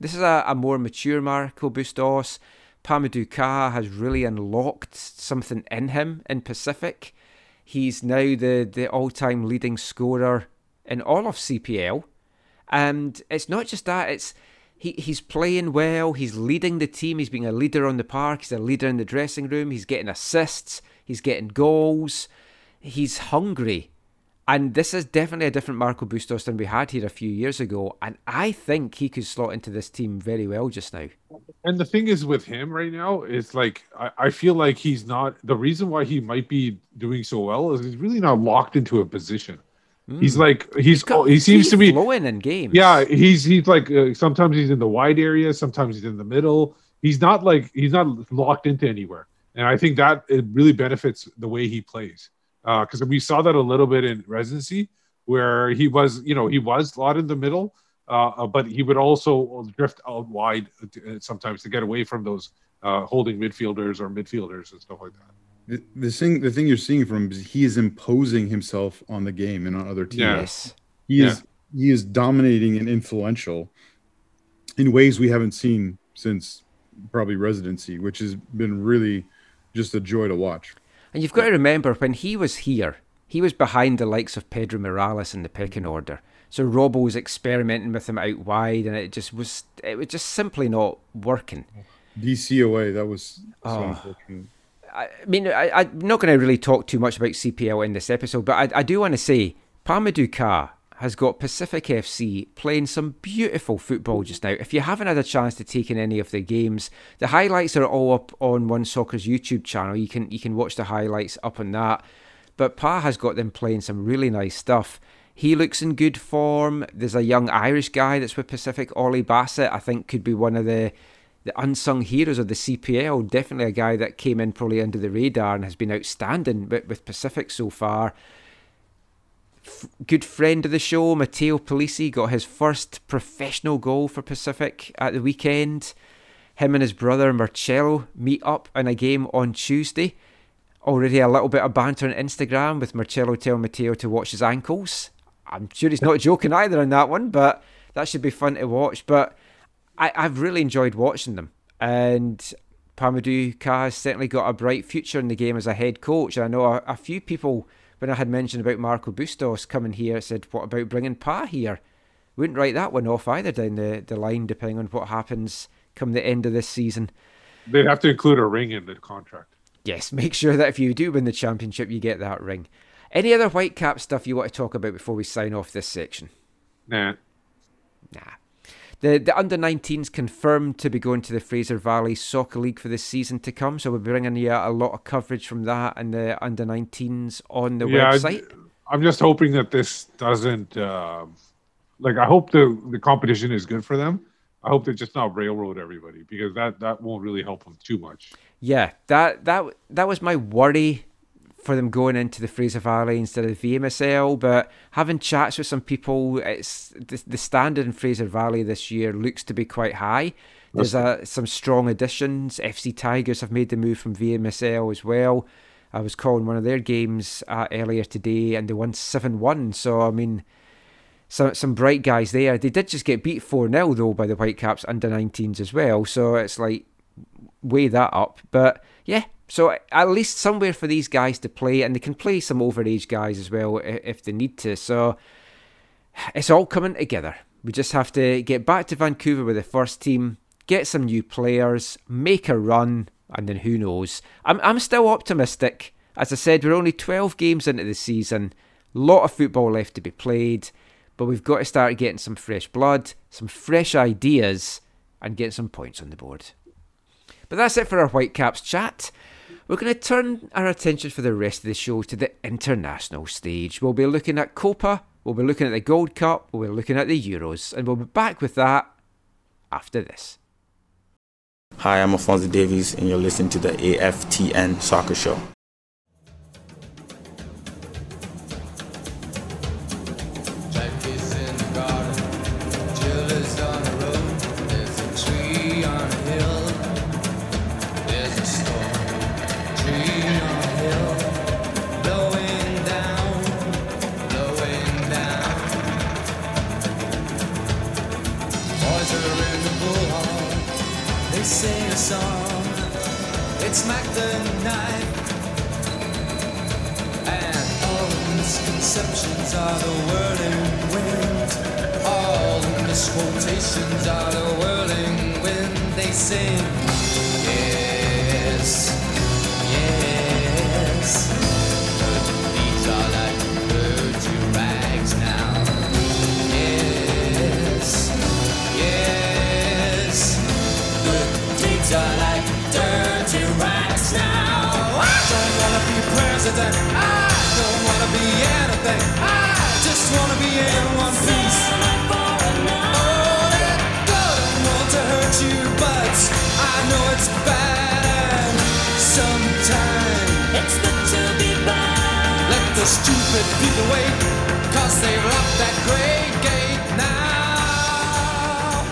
This is a, a more mature Marco Bustos. Pa-Modou Kah has really unlocked something in him in Pacific. He's now the, the all-time leading scorer in all of C P L. And it's not just that, it's... he he's playing well, he's leading the team, he's being a leader on the park, he's a leader in the dressing room, he's getting assists, he's getting goals, he's hungry. And this is definitely a different Marco Bustos than we had here a few years ago. And I think he could slot into this team very well just now. And the thing is with him right now, it's like, I, I feel like he's not, the reason why he might be doing so well is he's really not locked into a position. Mm. He's like, he's, he's got, he seems he's to be flowing in games. Yeah. He's, he's like, uh, sometimes he's in the wide area. Sometimes he's in the middle. He's not like, he's not locked into anywhere. And I think that it really benefits the way he plays. Because uh, we saw that a little bit in residency, where he was, you know, he was a lot in the middle, uh, but he would also drift out wide sometimes to get away from those uh, holding midfielders or midfielders and stuff like that. The, the thing, the thing you're seeing from him is he is imposing himself on the game and on other teams. Yes, he yeah. is he is dominating and influential in ways we haven't seen since probably residency, which has been really just a joy to watch. And you've got to remember, when he was here, he was behind the likes of Pedro Morales in the pecking order. So Robbo was experimenting with him out wide, and it just was it was just simply not working. D C O A, that was so unfortunate. I mean, I, I'm not going to really talk too much about C P L in this episode, but I, I do want to say, Pa-Modou Kah has got Pacific F C playing some beautiful football just now. If you haven't had a chance to take in any of the games, the highlights are all up on One Soccer's YouTube channel. You can you can watch the highlights up on that. But Pa has got them playing some really nice stuff. He looks in good form. There's a young Irish guy that's with Pacific, Ollie Bassett, I think could be one of the, the unsung heroes of the C P L. Definitely a guy that came in probably under the radar and has been outstanding with, with Pacific so far. Good friend of the show, Matteo Polisi, got his first professional goal for Pacific at the weekend. Him and his brother Marcello meet up in a game on Tuesday. Already a little bit of banter on Instagram with Marcello telling Matteo to watch his ankles. I'm sure he's not joking either on that one, but that should be fun to watch. But I, I've really enjoyed watching them. And Pa-Modou Kah has certainly got a bright future in the game as a head coach. I know a, a few people... When I had mentioned about Marco Bustos coming here, I said, what about bringing Pa here? Wouldn't write that one off either down the, the line, depending on what happens come the end of this season. They'd have to include a ring in the contract. Yes, make sure that if you do win the championship, you get that ring. Any other Whitecaps stuff you want to talk about before we sign off this section? Nah. Nah. The, the under nineteens confirmed to be going to the Fraser Valley Soccer League for the season to come, so we'll be bringing you a lot of coverage from that and the under nineteens on the yeah, website. I'm just hoping that this doesn't... Uh, like, I hope the, the competition is good for them. I hope they just not railroad everybody, because that, that won't really help them too much. Yeah, that, that, that was my worry for them going into the Fraser Valley instead of the V M S L, but having chats with some people, it's the, the standard in Fraser Valley this year looks to be quite high. There's a, some strong additions. F C Tigers have made the move from V M S L as well. I was calling one of their games uh, earlier today and they won seven one, so I mean some some bright guys there. They did just get beat four nil though by the Whitecaps under nineteens as well, so it's like weigh that up. But yeah, so at least somewhere for these guys to play, and they can play some overage guys as well if they need to. So it's all coming together. We just have to get back to Vancouver with the first team, get some new players, make a run, and then who knows. I'm I'm still optimistic. As I said, we're only twelve games into the season. A lot of football left to be played, but we've got to start getting some fresh blood, some fresh ideas, and get some points on the board. But that's it for our Whitecaps chat. We're going to turn our attention for the rest of the show to the international stage. We'll be looking at Copa, we'll be looking at the Gold Cup, we'll be looking at the Euros, and we'll be back with that after this. Hi, I'm Alfonso Davies, and you're listening to the A F T and Soccer Show. Conceptions are the whirling wind, all the English quotations are the whirling when they sing. Yes, yes. Her feet are like birds in rags now. Yes, yes. Her feet are like dirty rags now. I don't wanna be president. I don't wanna be anything. I just wanna be in one piece. Oh, that don't want to hurt you, but I know it's bad. Sometimes it's good to be bad. Let the stupid people wait, 'cause they locked that great gate now.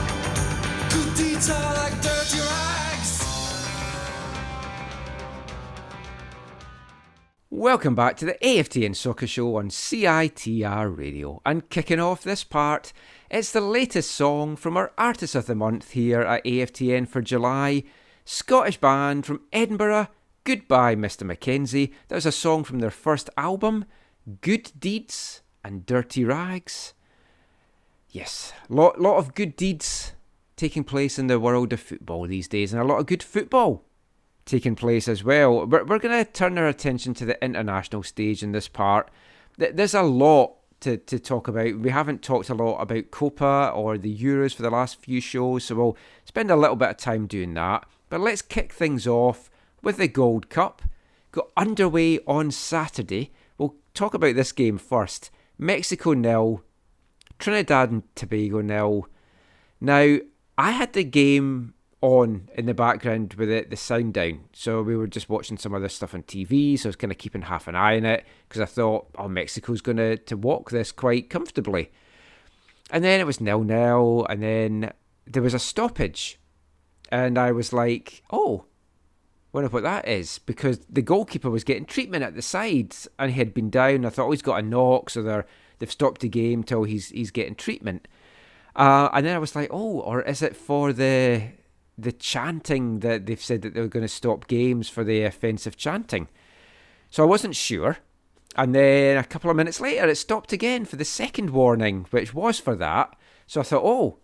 Good deeds are like dirty rags. Welcome back to the A F T and Soccer Show on C I T R Radio. And kicking off this part, it's the latest song from our Artist of the Month here at A F T N for July. Scottish band from Edinburgh, Goodbye Mister Mackenzie. That was a song from their first album, Good Deeds and Dirty Rags. Yes, a lot, lot of good deeds taking place in the world of football these days, and a lot of good football taking place as well. We're, we're going to turn our attention to the international stage in this part. There's a lot to, to talk about. We haven't talked a lot about Copa or the Euros for the last few shows, so we'll spend a little bit of time doing that. But let's kick things off with the Gold Cup. Got underway on Saturday. We'll talk about this game first. Mexico nil, Trinidad and Tobago nil. Now, I had the game on in the background with it, the sound down, so we were just watching some other stuff on T V, so I was kind of keeping half an eye on it, because I thought, oh, Mexico's going to to walk this quite comfortably. And then it was nil-nil, and then there was a stoppage, and I was like, oh, I wonder what that is, because the goalkeeper was getting treatment at the side, and he had been down. I thought, oh, he's got a knock, so they're, they've stopped the game till he's he's getting treatment. Uh, and then I was like, oh, or is it for the the chanting that they've said that they're going to stop games for the offensive chanting? So I wasn't sure. And then a couple of minutes later, it stopped again for the second warning, which was for that. So I thought, oh,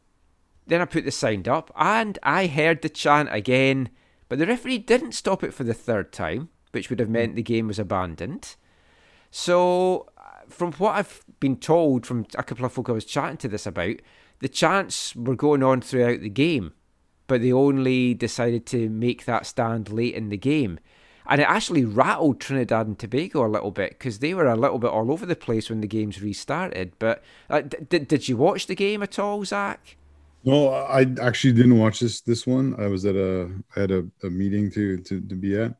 then I put the sound up and I heard the chant again, but the referee didn't stop it for the third time, which would have meant the game was abandoned. So from what I've been told from a couple of folk I was chatting to this about, the chants were going on throughout the game, but they only decided to make that stand late in the game. And it actually rattled Trinidad and Tobago a little bit, because they were a little bit all over the place when the games restarted. But uh, d- did you watch the game at all, Zach? No, I actually didn't watch this this one. I was at a I had a, a meeting to, to, to be at.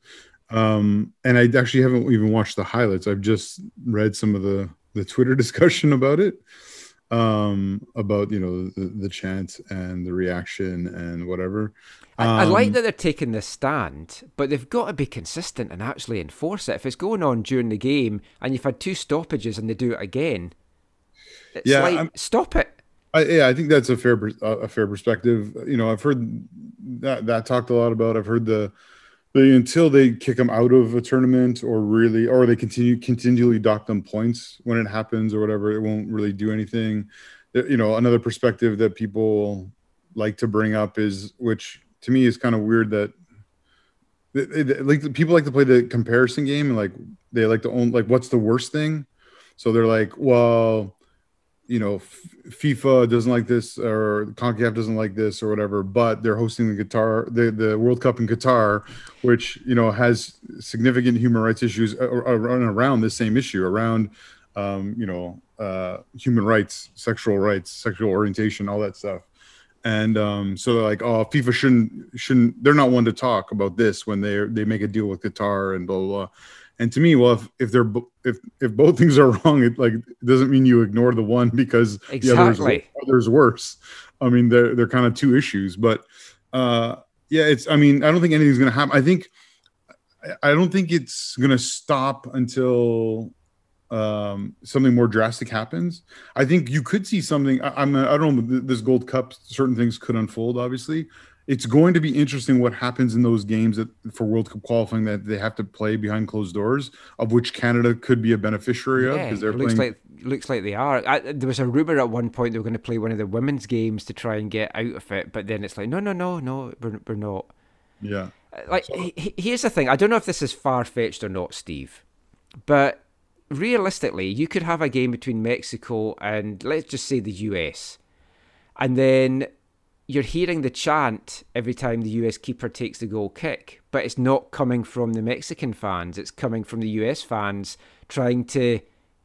Um, and I actually haven't even watched the highlights. I've just read some of the, the Twitter discussion about it. Um, about, you know, the, the chant and the reaction and whatever. Um, I, I like that they're taking this stand, but they've got to be consistent and actually enforce it. If it's going on during the game and you've had two stoppages and they do it again, it's yeah, like, I'm, stop it. I, yeah, I think that's a fair a fair perspective. You know, I've heard that that talked a lot about. I've heard the, the until they kick them out of a tournament or really, or they continue continually dock them points when it happens or whatever, it won't really do anything. You know, another perspective that people like to bring up is, which to me is kind of weird, that like people like to play the comparison game and like they like to own like what's the worst thing. So they're like, well, you know, FIFA doesn't like this or CONCACAF doesn't like this or whatever, but they're hosting the Qatar, the, the World Cup in Qatar, which, you know, has significant human rights issues around, around this same issue, around, um, you know, uh, human rights, sexual rights, sexual orientation, all that stuff. And um, so they're like, oh, FIFA shouldn't, shouldn't, they're not one to talk about this when they they make a deal with Qatar and blah, blah, blah. And to me, well, if, if they're if if both things are wrong, it like it doesn't mean you ignore the one because exactly. the other's worse. I mean, they're they're kind of two issues, but uh, yeah, it's. I mean, I don't think anything's gonna happen. I think I don't think it's gonna stop until um, something more drastic happens. I think you could see something. I, I'm I don't know. This Gold Cup, certain things could unfold, obviously. it's going to be interesting what happens in those games that for World Cup qualifying that they have to play behind closed doors, of which Canada could be a beneficiary yeah, of because they're it looks playing. Like, looks like they are. I, there was a rumor at one point they were going to play one of the women's games to try and get out of it, but then it's like no, no, no, no, we're, we're not. Yeah. Like so, he, here's the thing. I don't know if this is far fetched or not, Steve, but realistically, you could have a game between Mexico and let's just say the U S, and then you're hearing the chant every time the U S keeper takes the goal kick, but it's not coming from the Mexican fans. It's coming from the U S fans trying to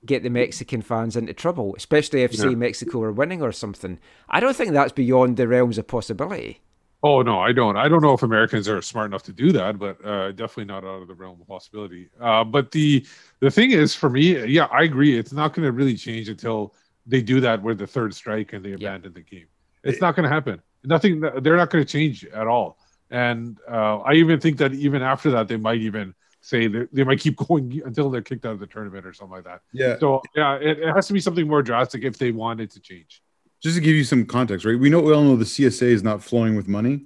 get the Mexican fans into trouble, especially if, yeah. say, Mexico are winning or something. I don't think that's beyond the realms of possibility. Oh, no, I don't. I don't know if Americans are smart enough to do that, but uh, definitely not out of the realm of possibility. Uh, but the the thing is, for me, yeah, I agree. It's not going to really change until they do that with the third strike and they yeah. abandon the game. It's not going to happen. Nothing. They're not going to change at all. And uh, I even think that even after that, they might even say they might keep going until they're kicked out of the tournament or something like that. Yeah. So yeah, it, it has to be something more drastic if they want it to change. Just to give you some context, right? We know we all know the C S A is not flowing with money,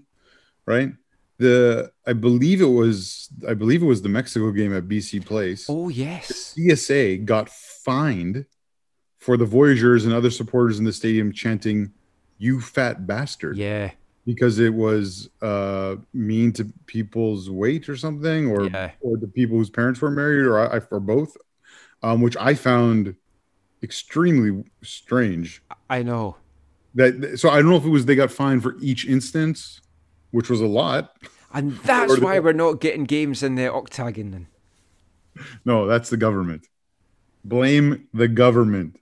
right? The I believe it was I believe it was the Mexico game at B C Place. Oh yes. The C S A got fined for the Voyageurs and other supporters in the stadium chanting, "You fat bastard." Yeah. Because it was uh, mean to people's weight or something, or, yeah. or the people whose parents were married, or, I, or both, um, which I found extremely strange. I know. that. So I don't know if it was they got fined for each instance, which was a lot. And that's why the, we're not getting games in the Octagon then. No, that's the government. Blame the government.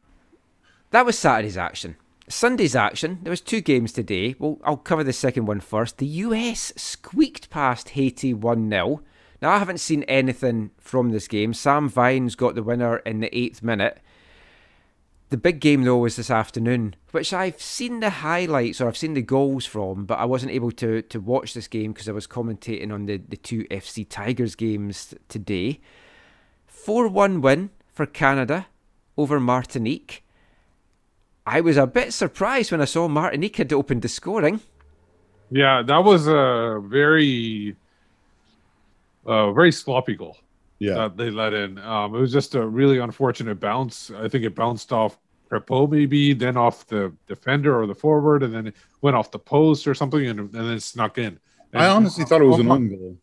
That was Saturday's action. Sunday's action, there was two games today. Well, I'll cover the second one first. The U S squeaked past Haiti one nil. Now, I haven't seen anything from this game. Sam Vines got the winner in the eighth minute. The big game, though, was this afternoon, which I've seen the highlights or I've seen the goals from, but I wasn't able to, to watch this game because I was commentating on the, the two F C Tigers games today. four one win for Canada over Martinique. I was a bit surprised when I saw Martinique had opened the scoring. Yeah, that was a very, uh, very sloppy goal. Yeah, that they let in. Um, it was just a really unfortunate bounce. I think it bounced off Crepeau maybe, then off the defender or the forward, and then it went off the post or something, and, and then it snuck in. And I honestly uh, thought it was an own goal.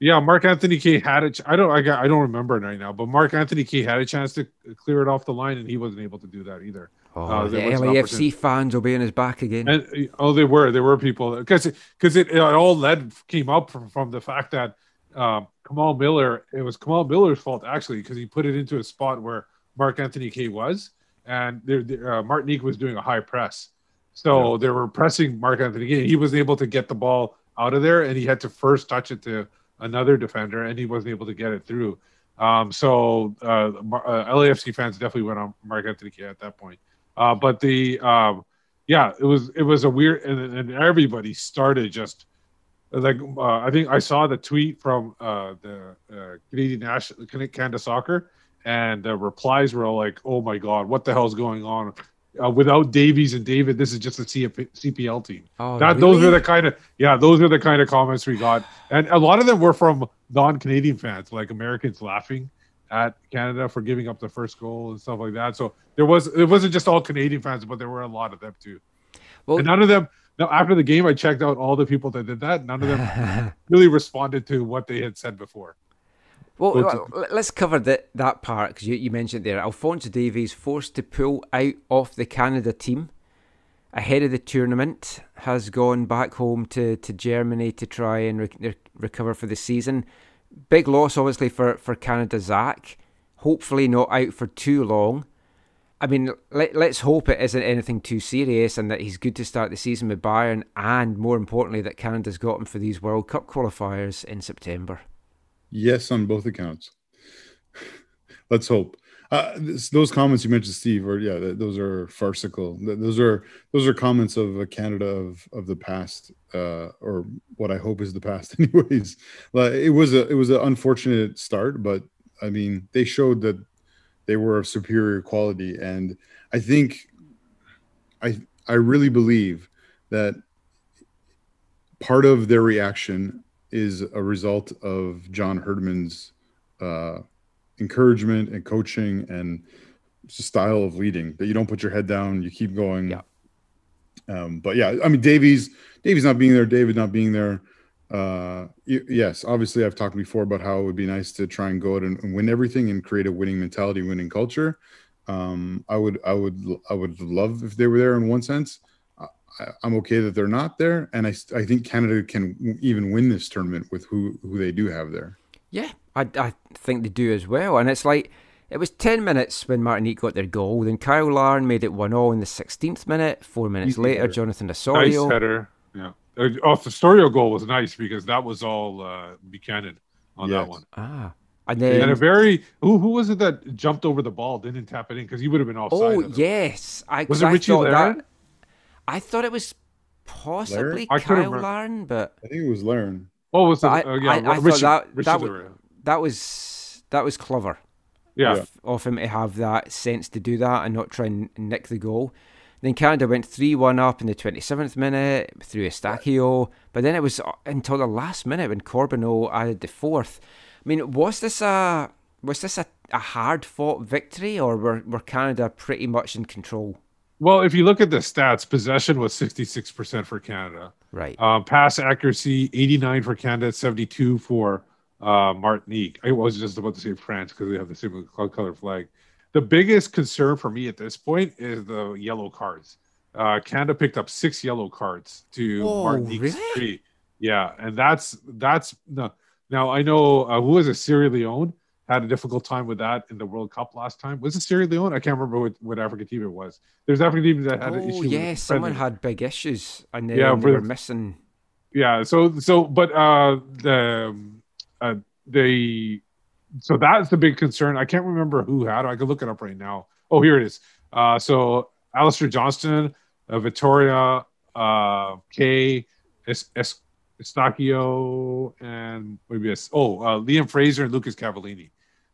Yeah, Mark Anthony Kay had it. Ch- I don't. I, got, I don't remember it right now. But Mark Anthony Kay had a chance to clear it off the line, and he wasn't able to do that either. Oh, uh, the L A F C fans will be on his back again. And, oh, they were. There were people because because it, it, it all led came up from, from the fact that um, Kamal Miller. It was Kamal Miller's fault actually because he put it into a spot where Mark Anthony Kay was, and there, uh, Martinique was doing a high press, so yeah. they were pressing Mark Anthony Kay. He wasn't able to get the ball out of there, and he had to first touch it to another defender, and he wasn't able to get it through. Um, so uh, uh, L A F C fans definitely went on Mark Anthony Kay at that point. Uh, but the um, yeah, it was it was a weird, and, and everybody started just like uh, I think I saw the tweet from uh, the uh, Canadian National Canada Soccer, and the replies were all like, "Oh my God, what the hell's going on?" Uh, without Davies and David, this is just a C P L team. Oh, that really? Those are the kind of yeah, those are the kind of comments we got, and a lot of them were from non-Canadian fans, like Americans laughing at Canada for giving up the first goal and stuff like that. So there was it wasn't just all Canadian fans, but there were a lot of them too. Well, and none of them. Now after the game, I checked out all the people that did that. None of them really responded to what they had said before. Well, well, let's cover the, that part, because you, you mentioned there. Alphonso Davies forced to pull out of the Canada team ahead of the tournament, has gone back home to, to Germany to try and re- recover for the season. Big loss, obviously, for, for Canada Zach. Hopefully not out for too long. I mean, let, let's hope it isn't anything too serious and that he's good to start the season with Bayern, and more importantly, that Canada's got him for these World Cup qualifiers in September. Yes, on both accounts. Let's hope. Uh, this, those comments you mentioned, Steve, or yeah, th- those are farcical. Th- those are those are comments of a Canada of of the past, uh, or what I hope is the past, anyways. Like, it was a it was an unfortunate start, but I mean, they showed that they were of superior quality, and I think I I really believe that part of their reaction is a result of John Herdman's uh, encouragement and coaching and style of leading, that you don't put your head down, you keep going. Yeah. Um, but yeah, I mean, Davies, Davies not being there, David not being there. Uh, yes, obviously I've talked before about how it would be nice to try and go out and, and win everything and create a winning mentality, winning culture. Um, I would, I would, I would love if they were there in one sense. I, I'm okay that they're not there. And I, I think Canada can even win this tournament with who, who they do have there. Yeah, I, I think they do as well. And it's like, it was ten minutes when Martinique got their goal. Then Kyle Larn made it one all in the sixteenth minute. Four minutes Easy later, header. Jonathan Osorio. Nice header. Yeah. Oh, the Osorio goal was nice because that was all uh, Buchanan on yes. that one. Ah. And then and a very who who was it that jumped over the ball, didn't tap it in because he would have been offside. Oh yes, I was it I Richie Laird? That, I thought it was possibly Laird? Kyle Larn, but I think it was Larn. Oh, was that? Uh, yeah, I, I, I Richie, thought that that was, that was that was clever. Yeah, of, of him to have that sense to do that and not try and nick the goal. Then Canada went three one up in the twenty-seventh minute through Eustachio, but then it was until the last minute when Corbineau added the fourth. I mean, was this a was this a, a hard fought victory, or were, were Canada pretty much in control? Well, if you look at the stats, possession was sixty-six percent for Canada. Right. Um, pass accuracy eighty-nine for Canada, seventy-two for uh, Martinique. I was just about to say France because they have the same color flag. The biggest concern for me at this point is the yellow cards. Uh, Canada picked up six yellow cards to Whoa, Martinique's really? three. Yeah, and that's that's no. Now, I know uh, who was it? Sierra Leone had a difficult time with that in the World Cup last time. Was it Sierra Leone? I can't remember what, what African team it was. There's African teams that had oh, an issue. Oh, yeah, someone had big issues and then yeah, they were missing. Yeah, so, so but uh, the, uh, they, so that's the big concern. I can't remember who had it. I could look it up right now. Oh, here it is. Uh, so, Alistair Johnston, uh, Vittoria, uh, Kay, S. S- Eustachio and maybe a, oh uh, Liam Fraser and Lucas Cavallini.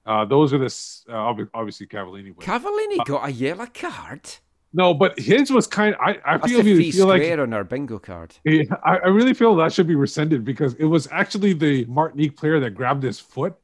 Uh, those are the uh, obviously Cavallini. Wins. Cavallini uh, got a yellow card. No, but his was kind of, I I That's feel, you feel like on our bingo card. It, I, I really feel that should be rescinded because it was actually the Martinique player that grabbed his foot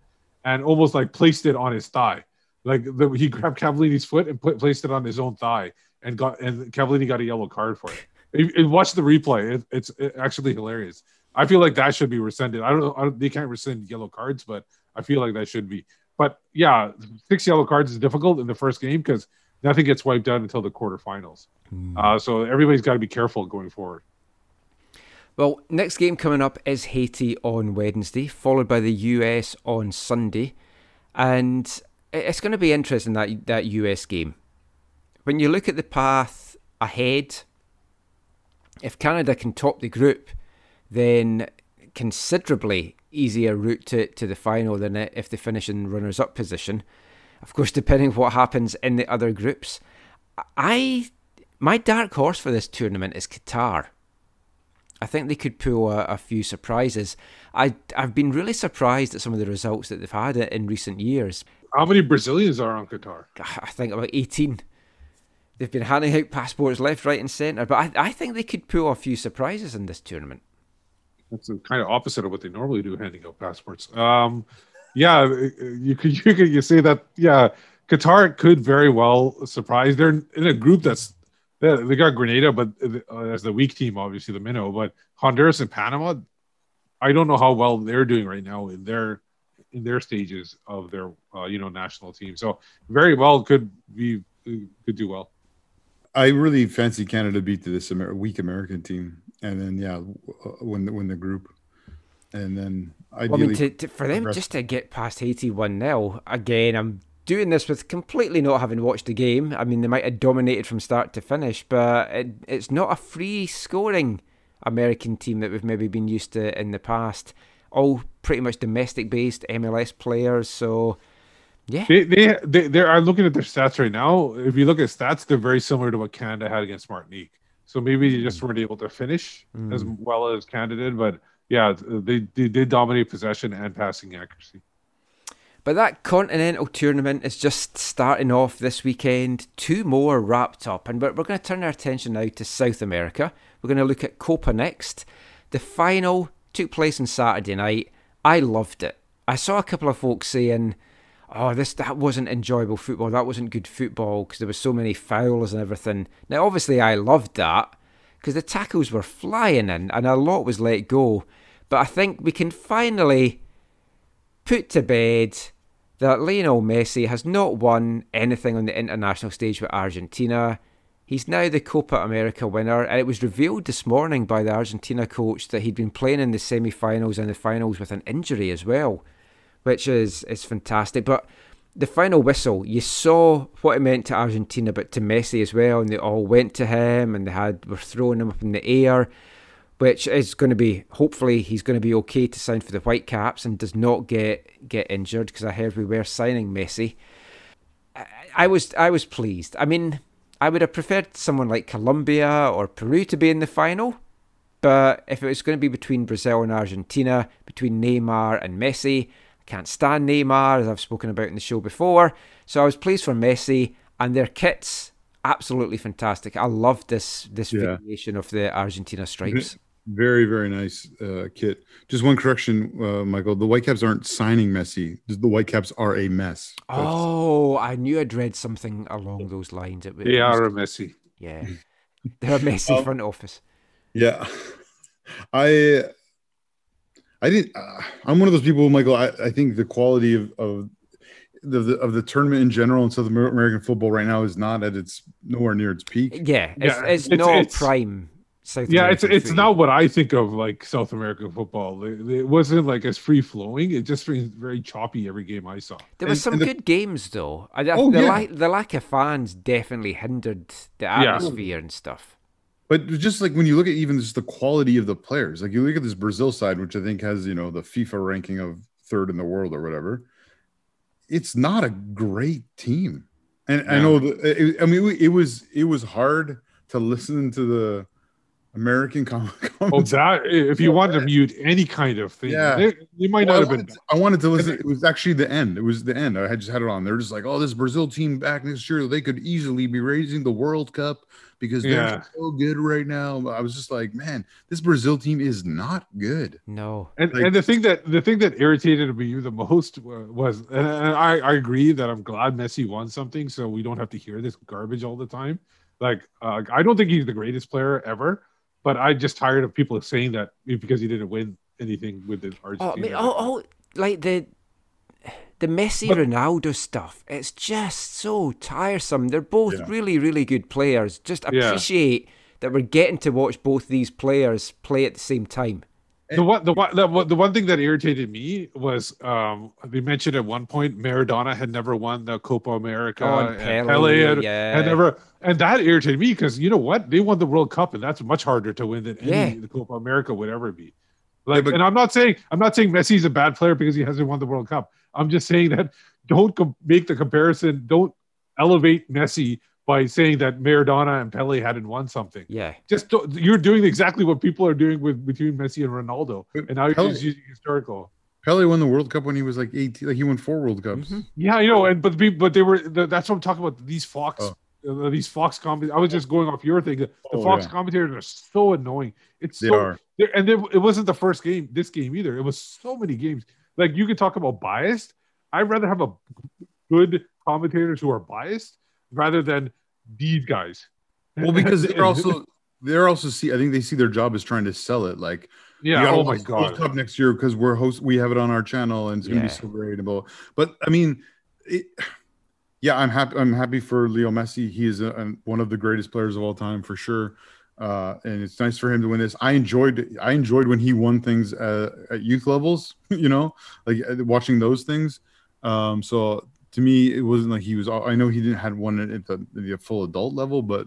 and almost like placed it on his thigh. Like the, he grabbed Cavallini's foot and put, placed it on his own thigh and got and Cavallini got a yellow card for it. it, it watch the replay. It, it's it, actually hilarious. I feel like that should be rescinded. I don't know. I don't, they can't rescind yellow cards, but I feel like that should be. But yeah, six yellow cards is difficult in the first game because nothing gets wiped out until the quarterfinals. Mm. Uh, so everybody's got to be careful going forward. Well, next game coming up is Haiti on Wednesday, followed by the U S on Sunday. And it's going to be interesting, that that U S game. When you look at the path ahead, if Canada can top the group, then considerably easier route to, to the final than if they finish in runners-up position. Of course, depending what happens in the other groups. I My dark horse for this tournament is Qatar. I think they could pull a, a few surprises. I, I've been really surprised at some of the results that they've had in recent years. How many Brazilians are on Qatar? I think about eighteen. They've been handing out passports left, right and centre. But I, I think they could pull a few surprises in this tournament. That's kind of opposite of what they normally do, handing out passports. Um, yeah, you could you could you say that. Yeah, Qatar could very well surprise. They're in a group that's they got Grenada, but uh, that's the weak team, obviously the minnow. But Honduras and Panama, I don't know how well they're doing right now in their in their stages of their uh, you know national team. So very well could be could do well. I really fancy Canada beat this Amer- weak American team. And then, yeah, win the, win the group. And then, ideally... Well, I mean, to, to, for them the just to get past Haiti one nil, again, I'm doing this with completely not having watched the game. I mean, they might have dominated from start to finish, but it, it's not a free-scoring American team that we've maybe been used to in the past. All pretty much domestic-based M L S players, so... Yeah, they they they, they are looking at their stats right now. If you look at stats, they're very similar to what Canada had against Martinique. So maybe they just weren't able to finish mm. as well as Canada did. But yeah, they they did dominate possession and passing accuracy. But that continental tournament is just starting off this weekend. Two more wrapped up, and we're we're going to turn our attention now to South America. We're going to look at Copa next. The final took place on Saturday night. I loved it. I saw a couple of folks saying, oh, this that wasn't enjoyable football, that wasn't good football, because there were so many fouls and everything. Now, obviously, I loved that, because the tackles were flying in, and a lot was let go. But I think we can finally put to bed that Lionel Messi has not won anything on the international stage with Argentina. He's now the Copa America winner, and it was revealed this morning by the Argentina coach that he'd been playing in the semi-finals and the finals with an injury as well, which is, is fantastic. But the final whistle, you saw what it meant to Argentina, but to Messi as well, and they all went to him, and they had were throwing him up in the air, which is going to be, hopefully, he's going to be okay to sign for the Whitecaps and does not get, get injured, because I heard we were signing Messi. I, I was I was pleased. I mean, I would have preferred someone like Colombia or Peru to be in the final, but if it was going to be between Brazil and Argentina, between Neymar and Messi, can't stand Neymar, as I've spoken about in the show before. So I was pleased for Messi, and their kit's absolutely fantastic. I love this this yeah. variation of the Argentina stripes. Very, very nice uh, kit. Just one correction, uh, Michael. The Whitecaps aren't signing Messi. The Whitecaps are a mess. That's... Oh, I knew I'd read something along those lines. It was, they are it was... a Messi. Yeah. They're a Messi um, front office. Yeah. I... I didn't. Uh, I'm one of those people, Michael. I, I think the quality of, of the, the of the tournament in general in South American football right now is not at its nowhere near its peak. Yeah, it's, yeah, it's, it's no it's, prime South. Yeah, American it's it's food. Not what I think of like South American football. It, it wasn't like as free flowing. It just was very choppy every game I saw. There were some the, good games though. I, oh, the, yeah. la- the lack of fans definitely hindered the atmosphere yeah. and stuff. But just like when you look at even just the quality of the players, like you look at this Brazil side, which I think has, you know, the FIFA ranking of third in the world or whatever, it's not a great team. And yeah. I know, the, it, I mean, it was it was hard to listen to the American comments. Oh, that if you yeah. wanted to mute any kind of thing, yeah. they, they might well, not I have been. To, I wanted to listen. It was actually the end. It was the end. I had just had it on. They're just like, oh, this Brazil team back next year, they could easily be raising the World Cup. Because they're yeah. so good right now. I was just like, man, this Brazil team is not good. No. And like, and the thing that the thing that irritated me the most was, and I, I agree that I'm glad Messi won something so we don't have to hear this garbage all the time. Like, uh, I don't think he's the greatest player ever, but I'm just tired of people saying that because he didn't win anything with the Argentina. Oh, I mean, oh, oh like the... The Messi-Ronaldo stuff, it's just so tiresome. They're both yeah. really, really good players. Just appreciate yeah. that we're getting to watch both these players play at the same time. The one, the one, the one thing that irritated me was um, we mentioned at one point Maradona had never won the Copa America, oh, and Pele, and Pele had, yeah. had never, and that irritated me because you know what, they won the World Cup, and that's much harder to win than any yeah. the Copa America would ever be. Like, yeah, but, and I'm not saying I'm not saying Messi's a bad player because he hasn't won the World Cup. I'm just saying that don't com- make the comparison. Don't elevate Messi by saying that Maradona and Pele hadn't won something. Yeah, just don't, you're doing exactly what people are doing with between Messi and Ronaldo, and now you're just using historical. Pele won the World Cup when he was like eighteen. Like he won four World Cups. Mm-hmm. Yeah, you know, and but but they were. That's what I'm talking about. These Fox, oh. uh, these Fox commentators. I was just going off your thing. The oh, Fox yeah. commentators are so annoying. It's they so, are, and they, it wasn't the first game. This game either. It was so many games. Like, you could talk about biased. I'd rather have a good commentators who are biased rather than these guys. Well, because they're also, they're also see, I think they see their job as trying to sell it. Like, yeah, oh my God. World Cup next year because we're host, we have it on our channel and it's going to yeah. be so great. But I mean, it, yeah, I'm happy. I'm happy for Leo Messi. He is a, a, one of the greatest players of all time for sure. Uh, and it's nice for him to win this. I enjoyed I enjoyed when he won things uh, at youth levels, you know, like watching those things. Um, so to me, it wasn't like he was – I know he didn't have one at the, the full adult level, but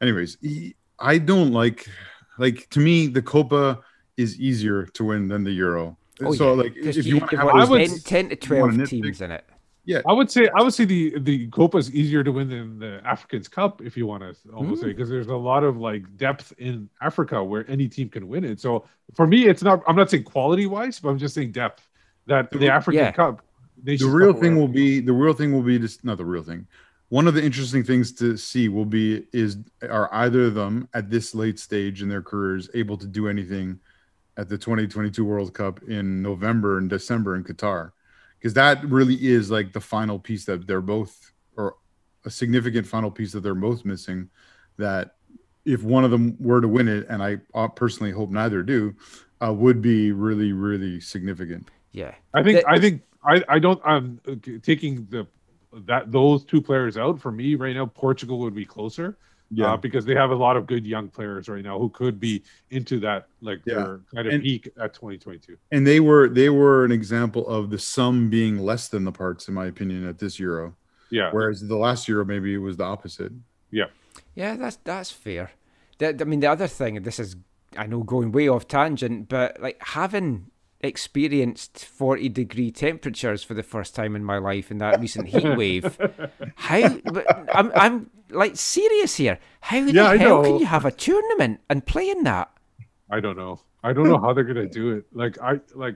anyways, he, I don't like – like to me, the Copa is easier to win than the Euro. Oh, so yeah. like if you, you want to have I would, ten to twelve teams in it. Yeah, I would say I would say the the Copa is easier to win than the Africans Cup, if you want to almost mm. say, because there's a lot of like depth in Africa where any team can win it. So for me, it's not. I'm not saying quality wise, but I'm just saying depth. That the, the African yeah. Cup, the real thing will be the real thing will be just not the real thing. One of the interesting things to see will be is are either of them at this late stage in their careers able to do anything at the twenty twenty-two World Cup in November and December in Qatar, because that really is like the final piece that they're both, or a significant final piece that they're both missing, that if one of them were to win it, and I personally hope neither do, uh, would be really, really significant. Yeah. I think, that, I think, I, I don't, I'm taking the, that those two players out. For me right now, Portugal would be closer. Yeah, uh, because they have a lot of good young players right now who could be into that, like yeah. their kind of and, peak at twenty twenty-two. And they were they were an example of the sum being less than the parts, in my opinion, at this Euro. Yeah. Whereas the last Euro maybe it was the opposite. Yeah. Yeah, that's that's fair. That, I mean, the other thing, and this is, I know, going way off tangent, but like having experienced forty degree temperatures for the first time in my life in that recent heat wave. How? But I'm I'm like serious here. How yeah, the I hell know. Can you have a tournament and play in that? I don't know. I don't know how they're gonna do it. Like I like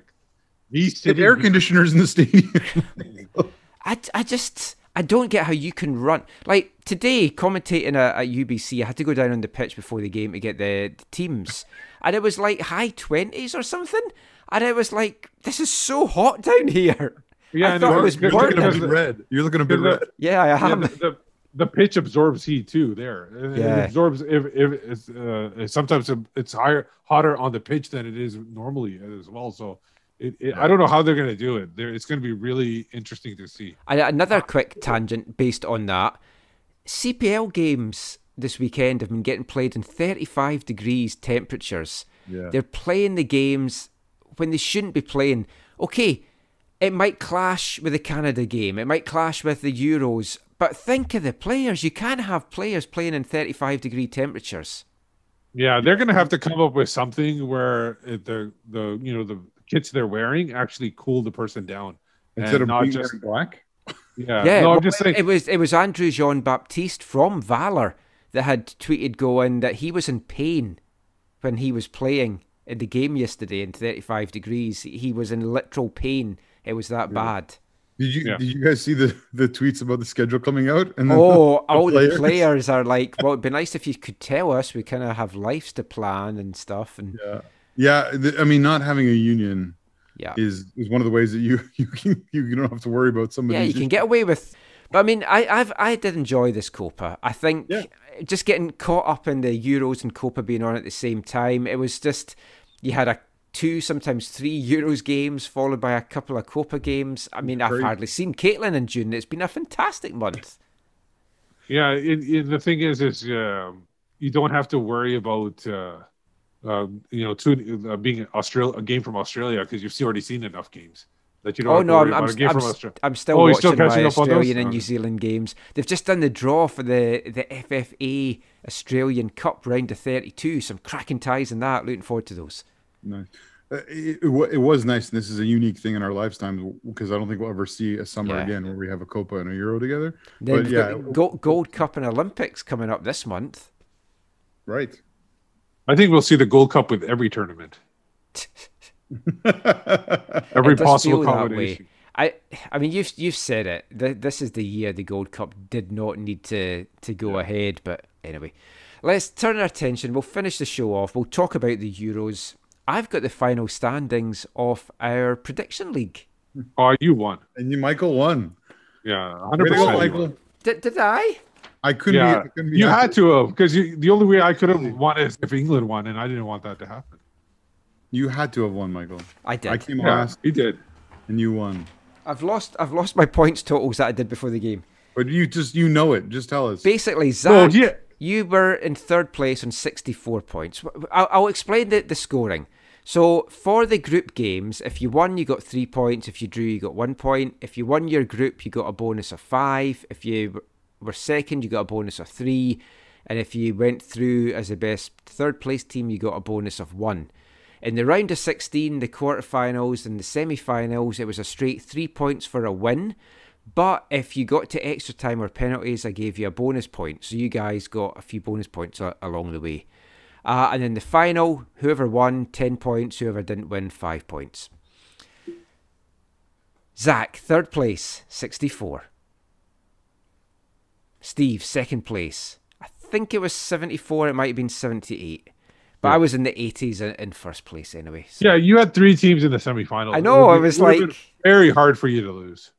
these the air conditioners in the stadium. I I just I don't get how you can run. Like today, commentating at, at U B C, I had to go down on the pitch before the game to get the, the teams, and it was like high twenties or something. And I was like, this is so hot down here. Yeah, I, I thought know. It was You're looking a bit red. You're looking a bit red. Yeah, I am. Yeah, the, the, the pitch absorbs heat too there. It, yeah. it absorbs if, if it's, uh, sometimes it's higher, hotter on the pitch than it is normally as well. So it, it, yeah. I don't know how they're going to do it. They're, it's going to be really interesting to see. And another quick tangent based on that. C P L games this weekend have been getting played in thirty-five degrees temperatures. Yeah. They're playing the games when they shouldn't be playing. Okay, it might clash with the Canada game, it might clash with the Euros, but think of the players. You can't have players playing in thirty-five degree temperatures. Yeah, they're going to have to come up with something where the the you know the kits they're wearing actually cool the person down instead of not just black. Yeah, yeah. No, well, I'm just saying. It was it was Andrew Jean Baptiste from Valor that had tweeted going that he was in pain when he was playing in the game yesterday in thirty-five degrees. He was in literal pain. It was that yeah. bad. Did you yeah. did you guys see the, the tweets about the schedule coming out? And oh, the, the all players? The players are like, well, it'd be nice if you could tell us. We kind of have lives to plan and stuff. And yeah, yeah. The, I mean, not having a union yeah. is, is one of the ways that you you can, you don't have to worry about somebody. Yeah, you can get away with. But I mean, I I've, I did enjoy this Copa. I think yeah. just getting caught up in the Euros and Copa being on at the same time, it was just. You had a two, sometimes three Euros games, followed by a couple of Copa games. I mean, I've Great. hardly seen Caitlin in June. It's been a fantastic month. Yeah, it, it, the thing is, is uh, you don't have to worry about uh, uh, you know two, uh, being Australia, a game from Australia, because you've already seen enough games that you don't. Oh have no, to worry I'm, about I'm, a game I'm, from Australia. I'm still oh, watching still my Australian and New Zealand games. They've just done the draw for the the F F A Australian Cup round of thirty-two. Some cracking ties in that. Looking forward to those. Nice. It, it, it was nice. This is a unique thing in our lifetime because I don't think we'll ever see a summer yeah. again where we have a Copa and a Euro together. Then but yeah, Gold, Gold Cup and Olympics coming up this month. Right. I think we'll see the Gold Cup with every tournament. Every possible combination. I, I mean, you've you've said it. This is the year the Gold Cup did not need to to go yeah. ahead. But anyway, let's turn our attention. We'll finish the show off. We'll talk about the Euros. I've got the final standings of our prediction league. Oh, you won. And you, Michael, won. Yeah, one hundred percent. Did, did I? I couldn't. Yeah. Be, I couldn't be you happy. Had to have, because the only way I could have won is if England won, and I didn't want that to happen. You had to have won, Michael. I did. I came yeah, last. He did, and you won. I've lost. I've lost my points totals that I did before the game. But you just, you know it. Just tell us. Basically, Zach. Well, yeah. You were in third place on sixty-four points. I'll, I'll explain the, the scoring. So for the group games, if you won, you got three points. If you drew, you got one point. If you won your group, you got a bonus of five. If you were second, you got a bonus of three. And if you went through as the best third place team, you got a bonus of one. In the round of sixteen, the quarterfinals and the semi-finals, it was a straight three points for a win. But if you got to extra time or penalties, I gave you a bonus point. So you guys got a few bonus points a- along the way. Uh, and then the final, whoever won, ten points. Whoever didn't win, five points. Zach, third place, sixty-four. Steve, second place. I think it was seventy-four. It might have been seventy-eight. But yeah. I was in the eighties in first place anyway. So. Yeah, you had three teams in the semifinals. I know. It, it was like very hard for you to lose.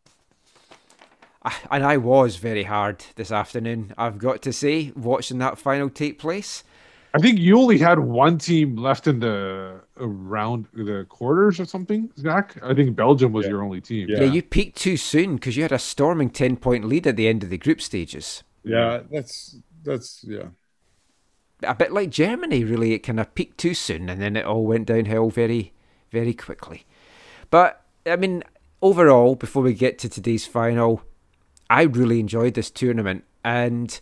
I, and I was very hard this afternoon, I've got to say, watching that final take place. I think you only had one team left in the round, the quarters or something, Zach. I think Belgium was yeah. your only team. Yeah, yeah you peaked too soon because you had a storming ten-point lead at the end of the group stages. Yeah, that's that's yeah. A bit like Germany, really. It kind of peaked too soon, and then it all went downhill very, very quickly. But I mean, overall, before we get to today's final, I really enjoyed this tournament, and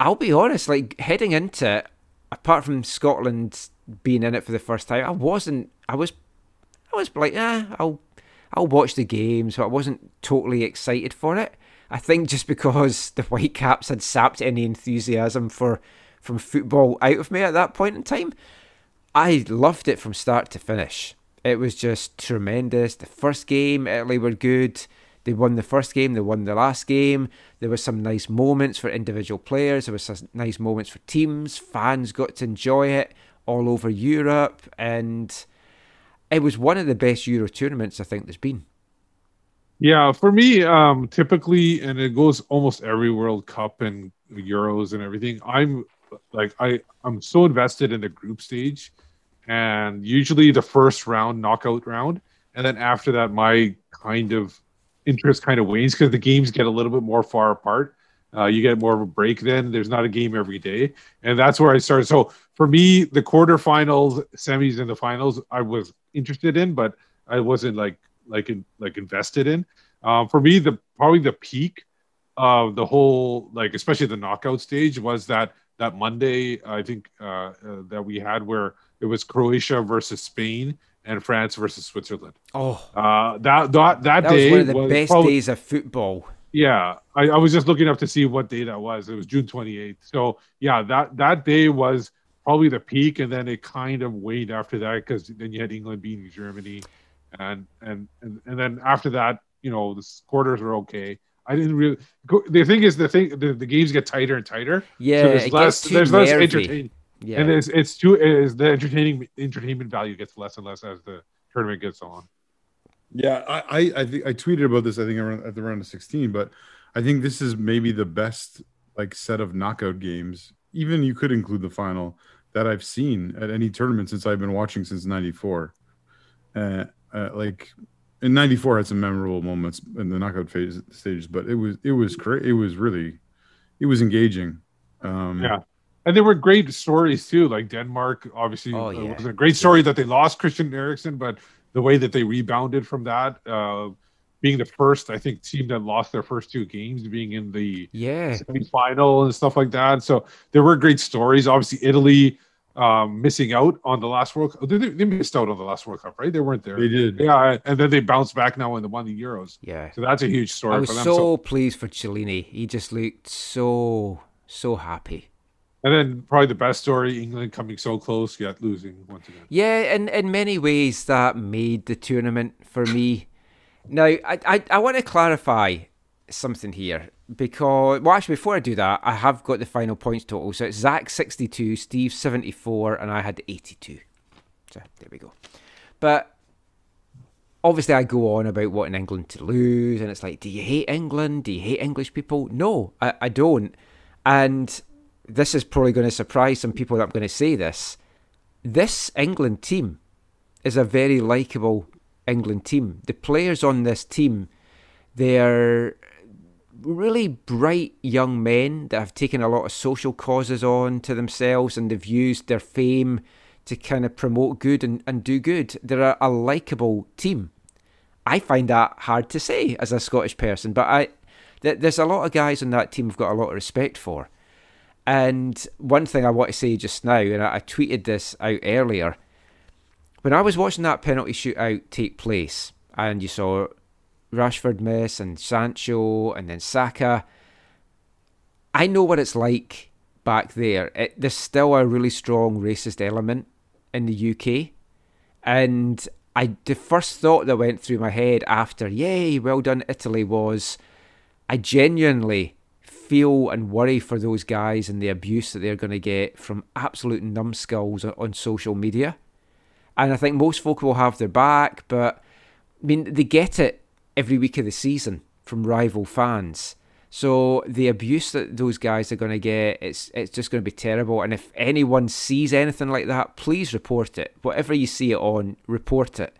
I'll be honest, like heading into it, apart from Scotland being in it for the first time, I wasn't. I was, I was like, eh, I'll, I'll watch the game, so I wasn't totally excited for it. I think just because the Whitecaps had sapped any enthusiasm for from football out of me at that point in time. I loved it from start to finish. It was just tremendous. The first game, Italy were good. They won the first game, they won the last game. There were some nice moments for individual players. There were some nice moments for teams. Fans got to enjoy it all over Europe. And it was one of the best Euro tournaments I think there's been. Yeah, for me, um, typically, and it goes almost every World Cup and Euros and everything, I'm like I, I'm so invested in the group stage, and usually the first round, knockout round, and then after that, my kind of interest kind of wanes because the games get a little bit more far apart. Uh, you get more of a break then. There's not a game every day, and that's where I started. So for me, the quarterfinals, semis, and the finals, I was interested in, but I wasn't like. like in, like invested in. Um, for me, the probably the peak of the whole, like especially the knockout stage, was that that Monday, I think, uh, uh, that we had where it was Croatia versus Spain and France versus Switzerland. Oh, uh, that, that, that, that day was one of the was best probably, days of football. Yeah. I, I was just looking up to see what day that was. It was June twenty-eighth. So yeah, that, that day was probably the peak. And then it kind of waned after that, because then you had England beating Germany. And, and and and then after that, you know, the quarters are okay. I didn't really. The thing is, the thing the, the games get tighter and tighter. Yeah, so there's it less. Gets too there's nervy. Less entertaining. Yeah, and it's it's too. Is the entertaining entertainment value gets less and less as the tournament gets on. Yeah, I I I, th- I tweeted about this. I think around at the round of sixteen, but I think this is maybe the best like set of knockout games. Even you could include the final that I've seen at any tournament since I've been watching since ninety-four. Uh, Uh, like in ninety-four had some memorable moments in the knockout phase stages, but it was it was cra- it was really it was engaging. Um, yeah, and there were great stories too. Like Denmark, obviously, oh, yeah. uh, was a great story yeah. that they lost Christian Eriksen, but the way that they rebounded from that, uh, being the first, I think, team that lost their first two games, being in the yeah. semifinal and stuff like that. So there were great stories. Obviously, Italy. Um, missing out on the last World Cup. They, they missed out on the last World Cup, right? They weren't there. They did. Yeah, and then they bounced back now and won the Euros. Yeah. So that's a huge story I was for them. So, so pleased for Cellini. He just looked so, so happy. And then probably the best story, England coming so close, yet losing once again. Yeah, and in many ways that made the tournament for me. Now, I, I, I want to clarify something here. Because, well, actually, before I do that, I have got the final points total. So it's Zach sixty-two, Steve seventy-four, and I had eighty-two. So there we go. But obviously, I go on about wanting England to lose, and it's like, do you hate England? Do you hate English people? No, I, I don't. And this is probably going to surprise some people that I'm going to say this. This England team is a very likeable England team. The players on this team, they're really bright young men that have taken a lot of social causes on to themselves, and they've used their fame to kind of promote good and, and do good. They're a, a likeable team. I find that hard to say as a Scottish person, but I th- there's a lot of guys on that team I've got a lot of respect for. And one thing I want to say just now, and I, I tweeted this out earlier, when I was watching that penalty shootout take place, and you saw Rashford miss and Sancho and then Saka. I know what it's like back there. It, there's still a really strong racist element in the U K, and I the first thought that went through my head after, yay, well done Italy, was I genuinely feel and worry for those guys and the abuse that they're going to get from absolute numbskulls on social media. And I think most folk will have their back, but I mean, they get it every week of the season from rival fans. So the abuse that those guys are going to get, it's it's just going to be terrible. And if anyone sees anything like that, please report it. Whatever you see it on, report it.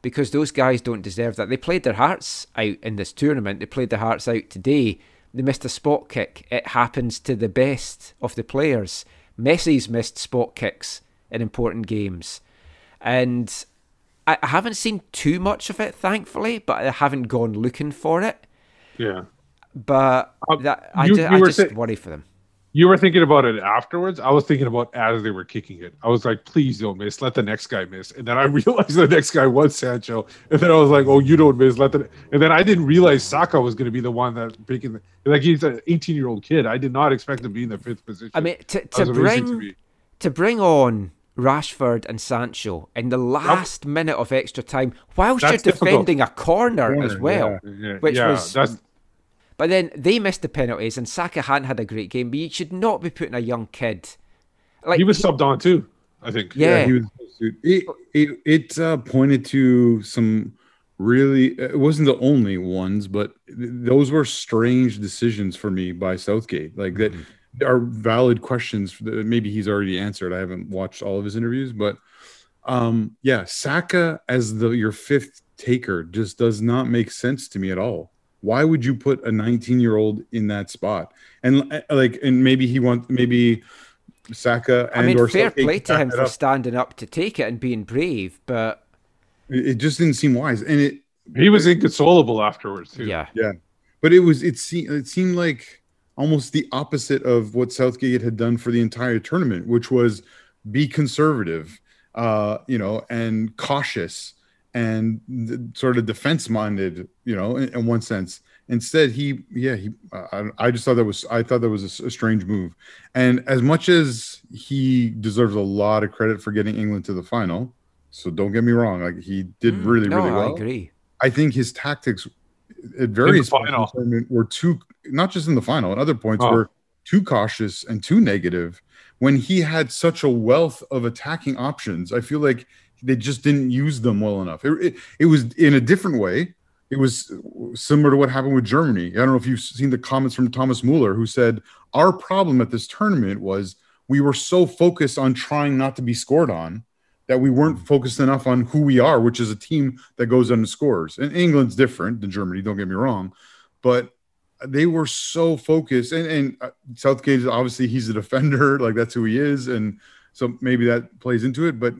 Because those guys don't deserve that. They played their hearts out in this tournament. They played their hearts out today. They missed a spot kick. It happens to the best of the players. Messi's missed spot kicks in important games. And I haven't seen too much of it, thankfully, but I haven't gone looking for it. Yeah. But that, uh, you, I just, I just th- worry for them. You were thinking about it afterwards. I was thinking about as they were kicking it. I was like, please don't miss. Let the next guy miss. And then I realized the next guy was Sancho. And then I was like, oh, you don't miss. Let the. And then I didn't realize Saka was going to be the one that picking. The, like he's an eighteen-year-old kid. I did not expect him to be in the fifth position. I mean, to, to bring to, to bring on Rashford and Sancho in the last that's, minute of extra time, whilst you're defending difficult. a corner, corner as well, yeah, yeah, which yeah, was. That's, But then they missed the penalties, and Saka hadn't had a great game. But you should not be putting a young kid. Like he was he, subbed on too, I think. Yeah, yeah he was. It it, it uh, pointed to some really. It wasn't the only ones, but th- those were strange decisions for me by Southgate. Like that mm-hmm. are valid questions that maybe he's already answered. I haven't watched all of his interviews, but um, yeah, Saka as the your fifth taker just does not make sense to me at all. Why would you put a nineteen-year-old in that spot? And like, and maybe he wants maybe Saka. And I mean, or fair Saka play to him for up. standing up to take it and being brave, but it just didn't seem wise. And it he was inconsolable afterwards too. Yeah, yeah. But it was it seemed it seemed like almost the opposite of what Southgate had done for the entire tournament, which was be conservative, uh, you know, and cautious. And sort of defense-minded, you know, in, in one sense. Instead, he, yeah, he. I, I just thought that was, I thought that was a, a strange move. And as much as he deserves a lot of credit for getting England to the final, so don't get me wrong, like he did mm, really, no, really well. I agree. I think his tactics at various points in the tournament were too, not just in the final, at other points oh. were too cautious and too negative. When he had such a wealth of attacking options, I feel like. They just didn't use them well enough. It, it it was in a different way. It was similar to what happened with Germany. I don't know if you've seen the comments from Thomas Muller, who said, our problem at this tournament was we were so focused on trying not to be scored on that we weren't focused enough on who we are, which is a team that goes under scores. And England's different than Germany, don't get me wrong. But they were so focused. And, and Southgate, obviously, he's a defender. Like, that's who he is. And so maybe that plays into it. But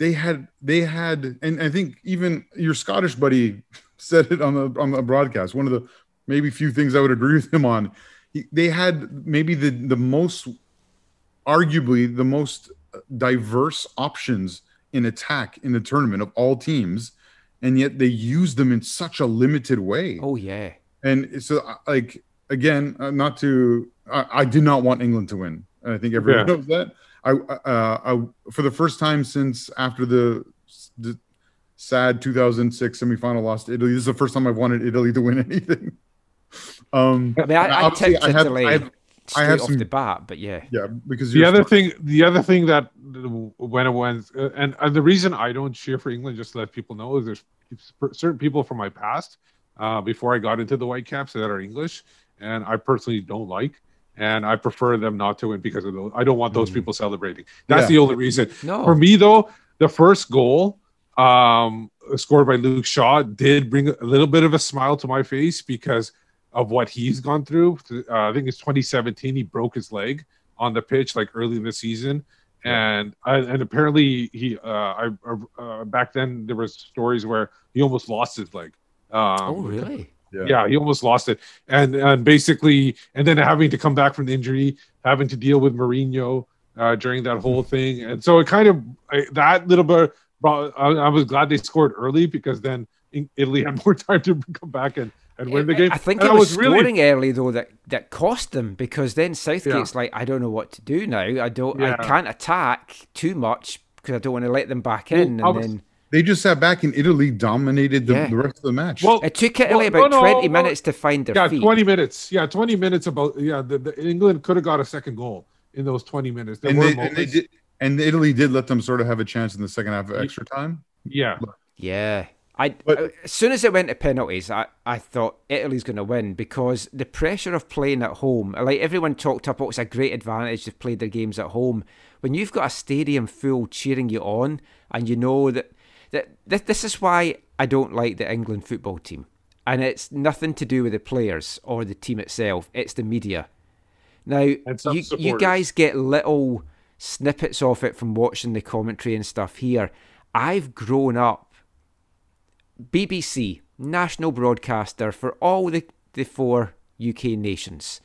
They had, they had, and I think even your Scottish buddy said it on the on the broadcast. One of the maybe few things I would agree with him on. He, they had maybe the the most, arguably the most diverse options in attack in the tournament of all teams, and yet they used them in such a limited way. Oh yeah, and so like again, not to, I, I did not want England to win, and I think everyone yeah. knows that. I, uh, I for the first time since after the, the sad two thousand six semifinal loss to Italy, this is the first time I've wanted Italy to win anything. Um, I mean, I, I tempted I have, Italy I have, straight I have off some, the bat, but yeah, yeah. Because the other smart. thing, the other thing that when it went, uh, and, and the reason I don't cheer for England, just to let people know, is there's certain people from my past uh, before I got into the Whitecaps that are English, and I personally don't like. And I prefer them not to win because of those. I don't want those mm. people celebrating. That's yeah. the only reason. No. For me, though, the first goal um, scored by Luke Shaw did bring a little bit of a smile to my face because of what he's gone through. Uh, I think it's twenty seventeen. He broke his leg on the pitch like early in the season, and and apparently he. Uh, I uh, back then there was stories where he almost lost his leg. Um, oh, really? Yeah. yeah, he almost lost it, and and basically, and then having to come back from the injury, having to deal with Mourinho uh, during that whole thing, and so it kind of I, that little bit. Brought, I, I was glad they scored early because then Italy had more time to come back and, and win the game. I think and it I was, was scoring really... early though that, that cost them because then Southgate's yeah. like, I don't know what to do now. I don't. Yeah. I can't attack too much because I don't want to let them back in. Well, and I was, then They just sat back and Italy dominated the, yeah. the rest of the match. Well, it took Italy well, about no, no, twenty no, minutes to find their yeah, feet. Yeah, twenty minutes. Yeah, twenty minutes. About yeah, the, the England could have got a second goal in those twenty minutes. There and, were they, and, they did, and Italy did let them sort of have a chance in the second half of extra time. Yeah, yeah. I but, as soon as it went to penalties, I, I thought Italy's going to win because the pressure of playing at home. Like everyone talked up, oh, it's a great advantage they've played their games at home. When you've got a stadium full cheering you on, and you know that. This is why I don't like the England football team. And it's nothing to do with the players or the team itself. It's the media. Now, you, you guys get little snippets of it from watching the commentary and stuff here. I've grown up, B B C, national broadcaster for all the, the four U K nations.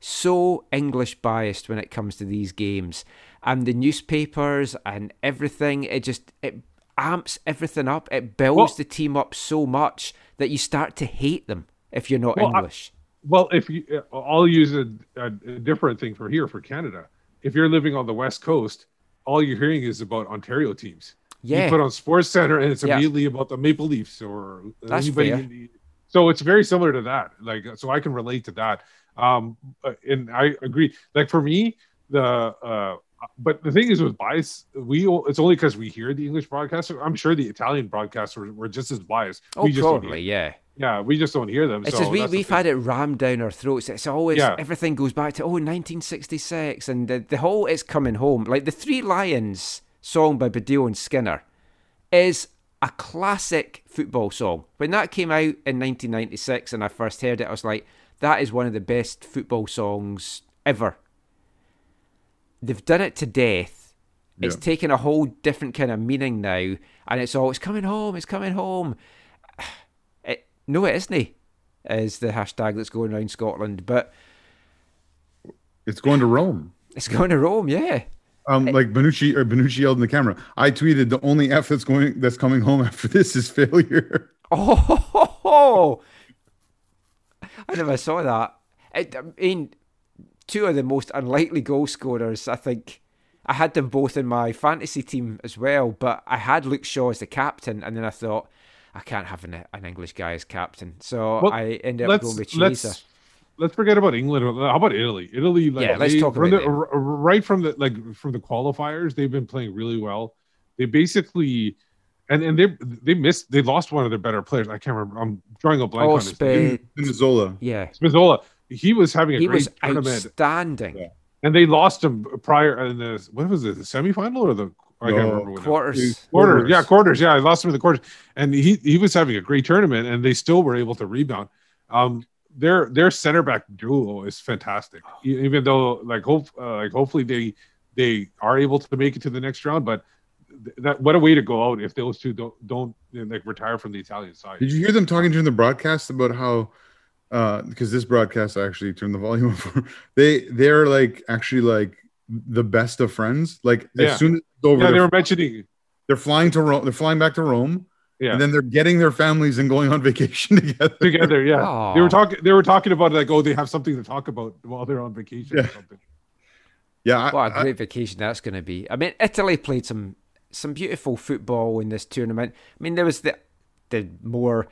So English biased when it comes to these games. And the newspapers and everything, it just... it. amps everything up. It builds well, the team up so much that you start to hate them if you're not well, English. I, well, if you, I'll use a, a different thing for here for Canada. If you're living on the West Coast, all you're hearing is about Ontario teams. Yeah, you put on SportsCenter and it's yeah. immediately about the Maple Leafs or That's anybody. In the, so it's very similar to that. Like, so I can relate to that. Um, and I agree. Like for me, the uh. But the thing is with bias, we it's only because we hear the English broadcaster. I'm sure the Italian broadcasters were just as biased. Oh, we just probably, yeah. Yeah, we just don't hear them. It's so just we, we've had it rammed down our throats. It's always, yeah. everything goes back to, oh, nineteen sixty-six. And the, the whole It's Coming Home. Like the Three Lions song by Baddiel and Skinner is a classic football song. When that came out in nineteen ninety-six and I first heard it, I was like, that is one of the best football songs ever. They've done it to death. Yeah. It's taken a whole different kind of meaning now, and it's all, it's coming home, it's coming home. It, no, it isn't, is the hashtag that's going around Scotland, but... It's going to Rome. It's going to Rome, yeah. Um, it, like Benucci, or Benucci yelled in the camera, I tweeted, the only F that's going, that's coming home after this is failure. Oh, ho, ho, ho. I never saw that. It, I mean... Two of the most unlikely goal scorers, I think. I had them both in my fantasy team as well, but I had Luke Shaw as the captain, and then I thought, I can't have an, an English guy as captain. So well, I ended up going with Chiesa. Let's, let's forget about England. How about Italy? Italy, like, yeah, let's they, talk about the, right from the like from the qualifiers, they've been playing really well. They basically, and, and they they missed, they lost one of their better players. I can't remember. I'm drawing a blank oh, on Spaz- this. Spinazzola. Yeah. Spinazzola. He was having a he great was tournament. Outstanding. Yeah. And they lost him prior in the, what was it, the semifinal or the I no, can't remember what quarters. Quarters. Yeah, quarters. Yeah, I lost him in the quarters. And he, he was having a great tournament and they still were able to rebound. Um, their their center back duo is fantastic. Even though like hope uh, like hopefully they they are able to make it to the next round, but that what a way to go out if those two don't don't like retire from the Italian side. Did you hear them talking during the broadcast about how Uh, because this broadcast, I actually turned the volume up for. They they're like actually like the best of friends. Like yeah. as soon as it's over, yeah, they were fly, mentioning they're flying to Rome. They're flying back to Rome, yeah. And then they're getting their families and going on vacation together. Together, yeah. Aww. They were talking. They were talking about it like, oh, they have something to talk about while they're on vacation yeah. or something. Yeah, what I, a great I, vacation that's going to be. I mean, Italy played some some beautiful football in this tournament. I mean, there was the the more.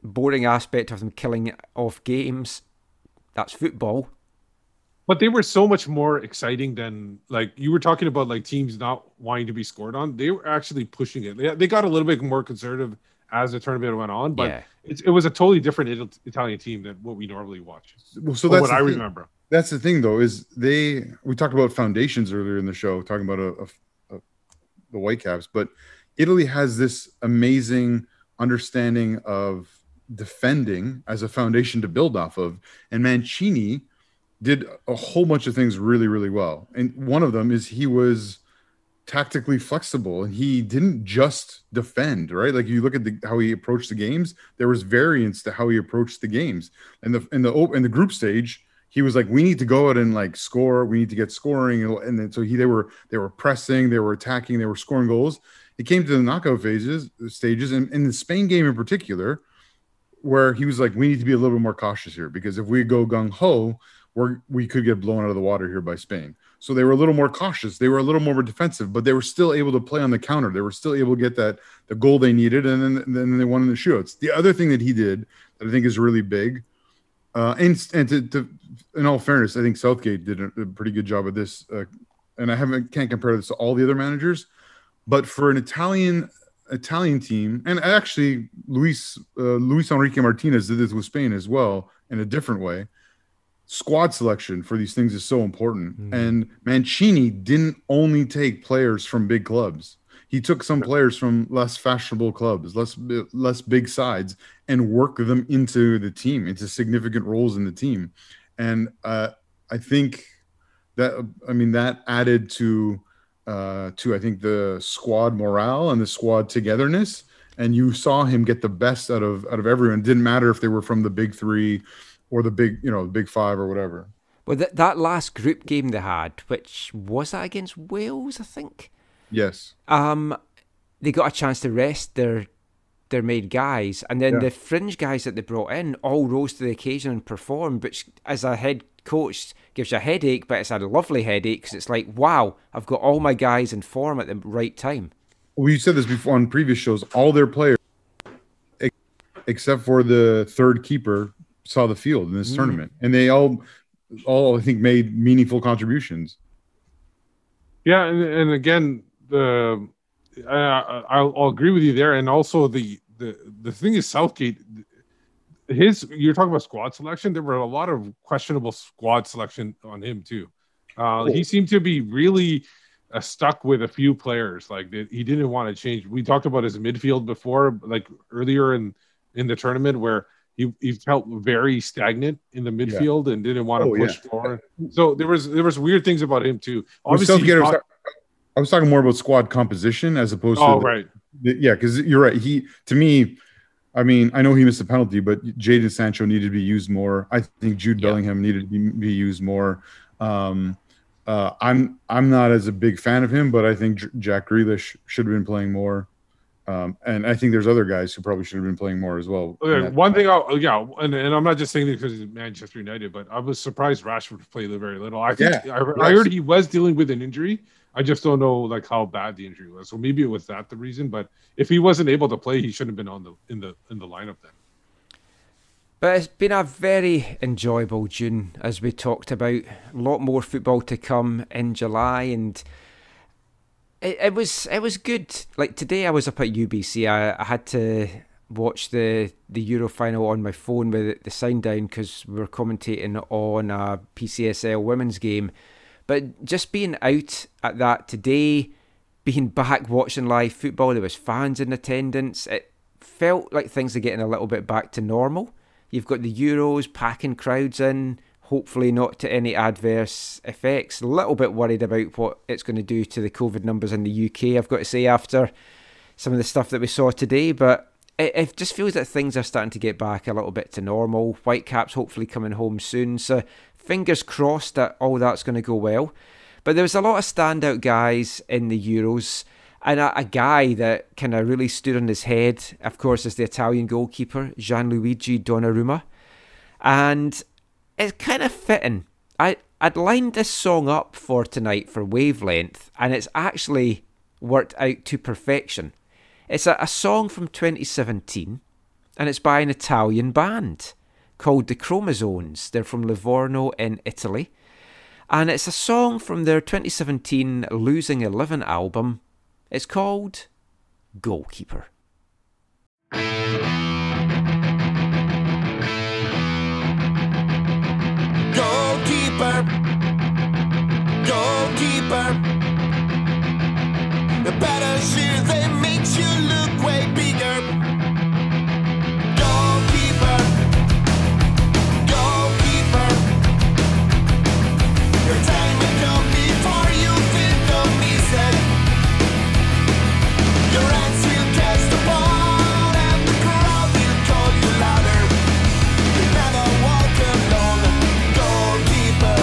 boring aspect of them killing off games. That's football. But they were so much more exciting than, like, you were talking about, like, teams not wanting to be scored on. They were actually pushing it. They, they got a little bit more conservative as the tournament went on, but yeah. it, it was a totally different Italian team than what we normally watch. Well, so that's what I thing. remember. That's the thing, though, is they, we talked about foundations earlier in the show, talking about a, a, a, the Whitecaps, but Italy has this amazing understanding of defending as a foundation to build off of, and Mancini did a whole bunch of things really really well, and one of them is he was tactically flexible and he didn't just defend, right? Like you look at the, how he approached the games, there was variance to how he approached the games, and the in the in the group stage he was like, we need to go out and like score, we need to get scoring, and then so he they were they were pressing, they were attacking, they were scoring goals. It came to the knockout phases stages and in the Spain game in particular, where he was like, we need to be a little bit more cautious here because if we go gung ho, we we could get blown out of the water here by Spain. So they were a little more cautious. They were a little more defensive, but they were still able to play on the counter. They were still able to get that the goal they needed, and then, and then they won in the shootouts. The other thing that he did that I think is really big, uh, and, and to, to, in all fairness, I think Southgate did a, a pretty good job of this, uh, and I haven't can't compare this to all the other managers, but for an Italian Italian team, and actually Luis, uh, Luis Enrique Martinez did this with Spain as well in a different way, squad selection for these things is so important. Mm. And Mancini didn't only take players from big clubs. He took some players from less fashionable clubs, less less big sides, and worked them into the team, into significant roles in the team. And uh, I think that, I mean, that added to, uh, to I think, the squad morale and the squad togetherness. And you saw him get the best out of out of everyone. It didn't matter if they were from the big three or the big, you know, the big five or whatever. Well, that that last group game they had, which was that against Wales, I think. Yes. Um, they got a chance to rest their their main guys, and then yeah. the fringe guys that they brought in all rose to the occasion and performed, which as a head coach gives you a headache, but it's a lovely headache because it's like, wow, I've got all my guys in form at the right time. Well, you said this before on previous shows, all their players, except for the third keeper, saw the field in this mm. tournament, and they all, all I think, made meaningful contributions. Yeah, and, and again, the uh, I'll, I'll agree with you there. And also the the the thing is Southgate, his you're talking about squad selection. There were a lot of questionable squad selection on him too. Uh, cool. He seemed to be really uh, stuck with a few players. Like he didn't want to change. We talked about his midfield before, like earlier in in the tournament where. He, he felt very stagnant in the midfield yeah. and didn't want to oh, push yeah. forward. So there was there was weird things about him too. Obviously, he talk- I was talking more about squad composition as opposed oh, to the, right. The, yeah, because you're right. He to me, I mean, I know he missed a penalty, but Jadon Sancho needed to be used more. I think Jude yeah. Bellingham needed to be, be used more. Um, uh, I'm I'm not as a big fan of him, but I think J- Jack Grealish should have been playing more. Um, and I think there's other guys who probably should have been playing more as well. Okay, one thing, I'll, yeah, and, and I'm not just saying this because it's Manchester United, but I was surprised Rashford played very little. I think yeah, I, yes. I heard he was dealing with an injury. I just don't know like how bad the injury was. So maybe it was that the reason. But if he wasn't able to play, he shouldn't have been on the in the in the lineup then. But it's been a very enjoyable June, as we talked about. A lot more football to come in July and. It, it was it was good. Like today, I was up at U B C. I, I had to watch the, the Euro final on my phone with the sound down because we were commentating on a P C S L women's game. But just being out at that today, being back watching live football, there was fans in attendance. It felt like things are getting a little bit back to normal. You've got the Euros packing crowds in. Hopefully not to any adverse effects. A little bit worried about what it's going to do to the COVID numbers in the U K, I've got to say, after some of the stuff that we saw today. But it, it just feels that things are starting to get back a little bit to normal. Whitecaps hopefully coming home soon. So fingers crossed that all that's going to go well. But there was a lot of standout guys in the Euros. And a, a guy that kind of really stood on his head, of course, is the Italian goalkeeper, Gianluigi Donnarumma. And... it's kind of fitting. I, I'd lined this song up for tonight for Wavelength, and it's actually worked out to perfection. It's a, a song from twenty seventeen, and it's by an Italian band called The Chromozones. They're from Livorno in Italy. And it's a song from their twenty seventeen Losing Eleven album. It's called Goalkeeper. Goalkeeper, goalkeeper. The better shoes, they make you look way bigger. Goalkeeper, goalkeeper. Your time will come before you think of me, said. Your hands will catch the ball and the crowd will call you louder. You'll never walk alone. Goalkeeper,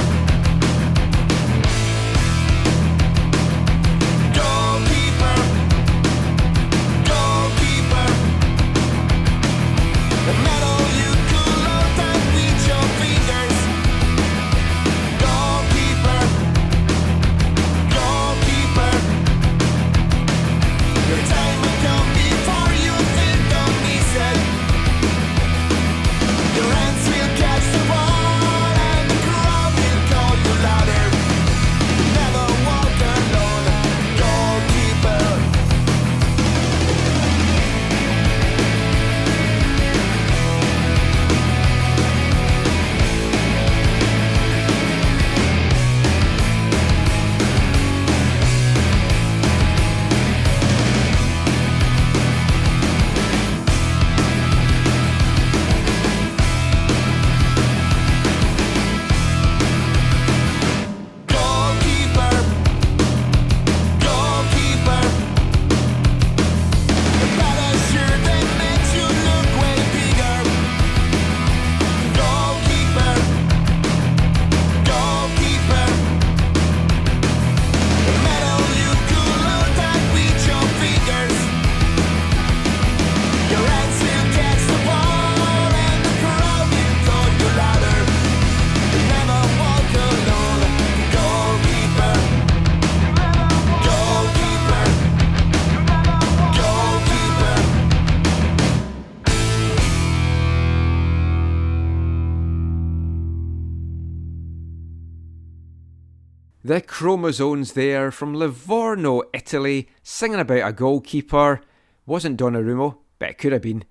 The Chromozones there from Livorno, Italy, singing about a goalkeeper. Wasn't Donnarumma, but it could have been.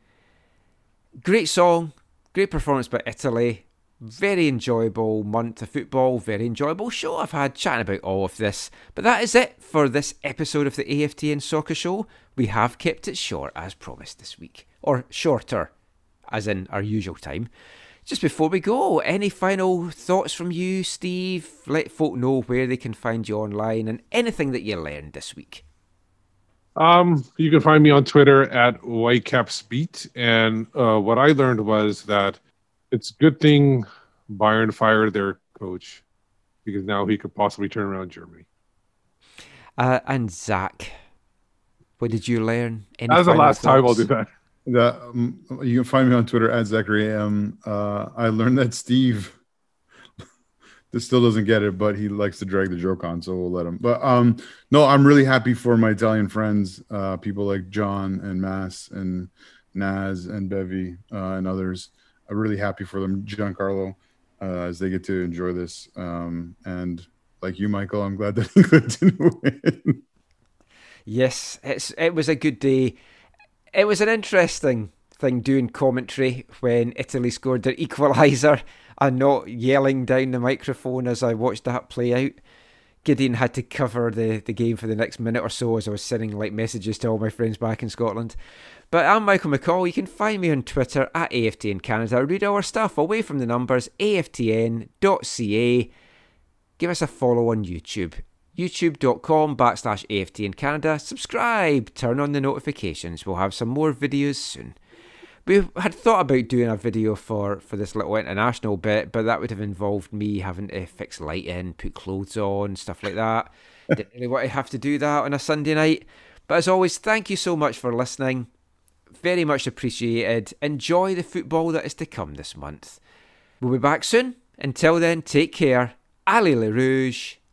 Great song, great performance by Italy. Very enjoyable month of football, very enjoyable show I've had chatting about all of this. But that is it for this episode of the A F T and Soccer Show. We have kept it short as promised this week, or shorter as in our usual time. Just before we go, any final thoughts from you, Steve? Let folk know where they can find you online and anything that you learned this week. Um, you can find me on Twitter at WhitecapsBeat. And uh, what I learned was that it's a good thing Bayern fired their coach because now he could possibly turn around Germany. Uh, and Zach, what did you learn? Any that was the last thoughts? Time I'll do that. That, um, you can find me on Twitter at Zachary Adam. Uh, I learned that Steve this still doesn't get it, but he likes to drag the joke on, so we'll let him. But um, no, I'm really happy for my Italian friends, uh, people like John and Mass and Naz and Bevy uh, and others. I'm really happy for them, Giancarlo, uh, as they get to enjoy this. Um, and like you, Michael, I'm glad that England didn't win. Yes, it's, it was a good day. It was an interesting thing doing commentary when Italy scored their equaliser and not yelling down the microphone as I watched that play out. Gideon had to cover the, the game for the next minute or so as I was sending like messages to all my friends back in Scotland. But I'm Michael McCall. You can find me on Twitter at A F T N Canada. I read our stuff away from the numbers, A F T N dot C A. Give us a follow on YouTube. youtube.com backslash AFT in Canada. Subscribe, turn on the notifications. We'll have some more videos soon. We had thought about doing a video for, for this little international bit, but that would have involved me having to fix lighting, put clothes on, stuff like that. Didn't really want to have to do that on a Sunday night. But as always, thank you so much for listening. Very much appreciated. Enjoy the football that is to come this month. We'll be back soon. Until then, take care. Allez les Rouges.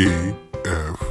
E F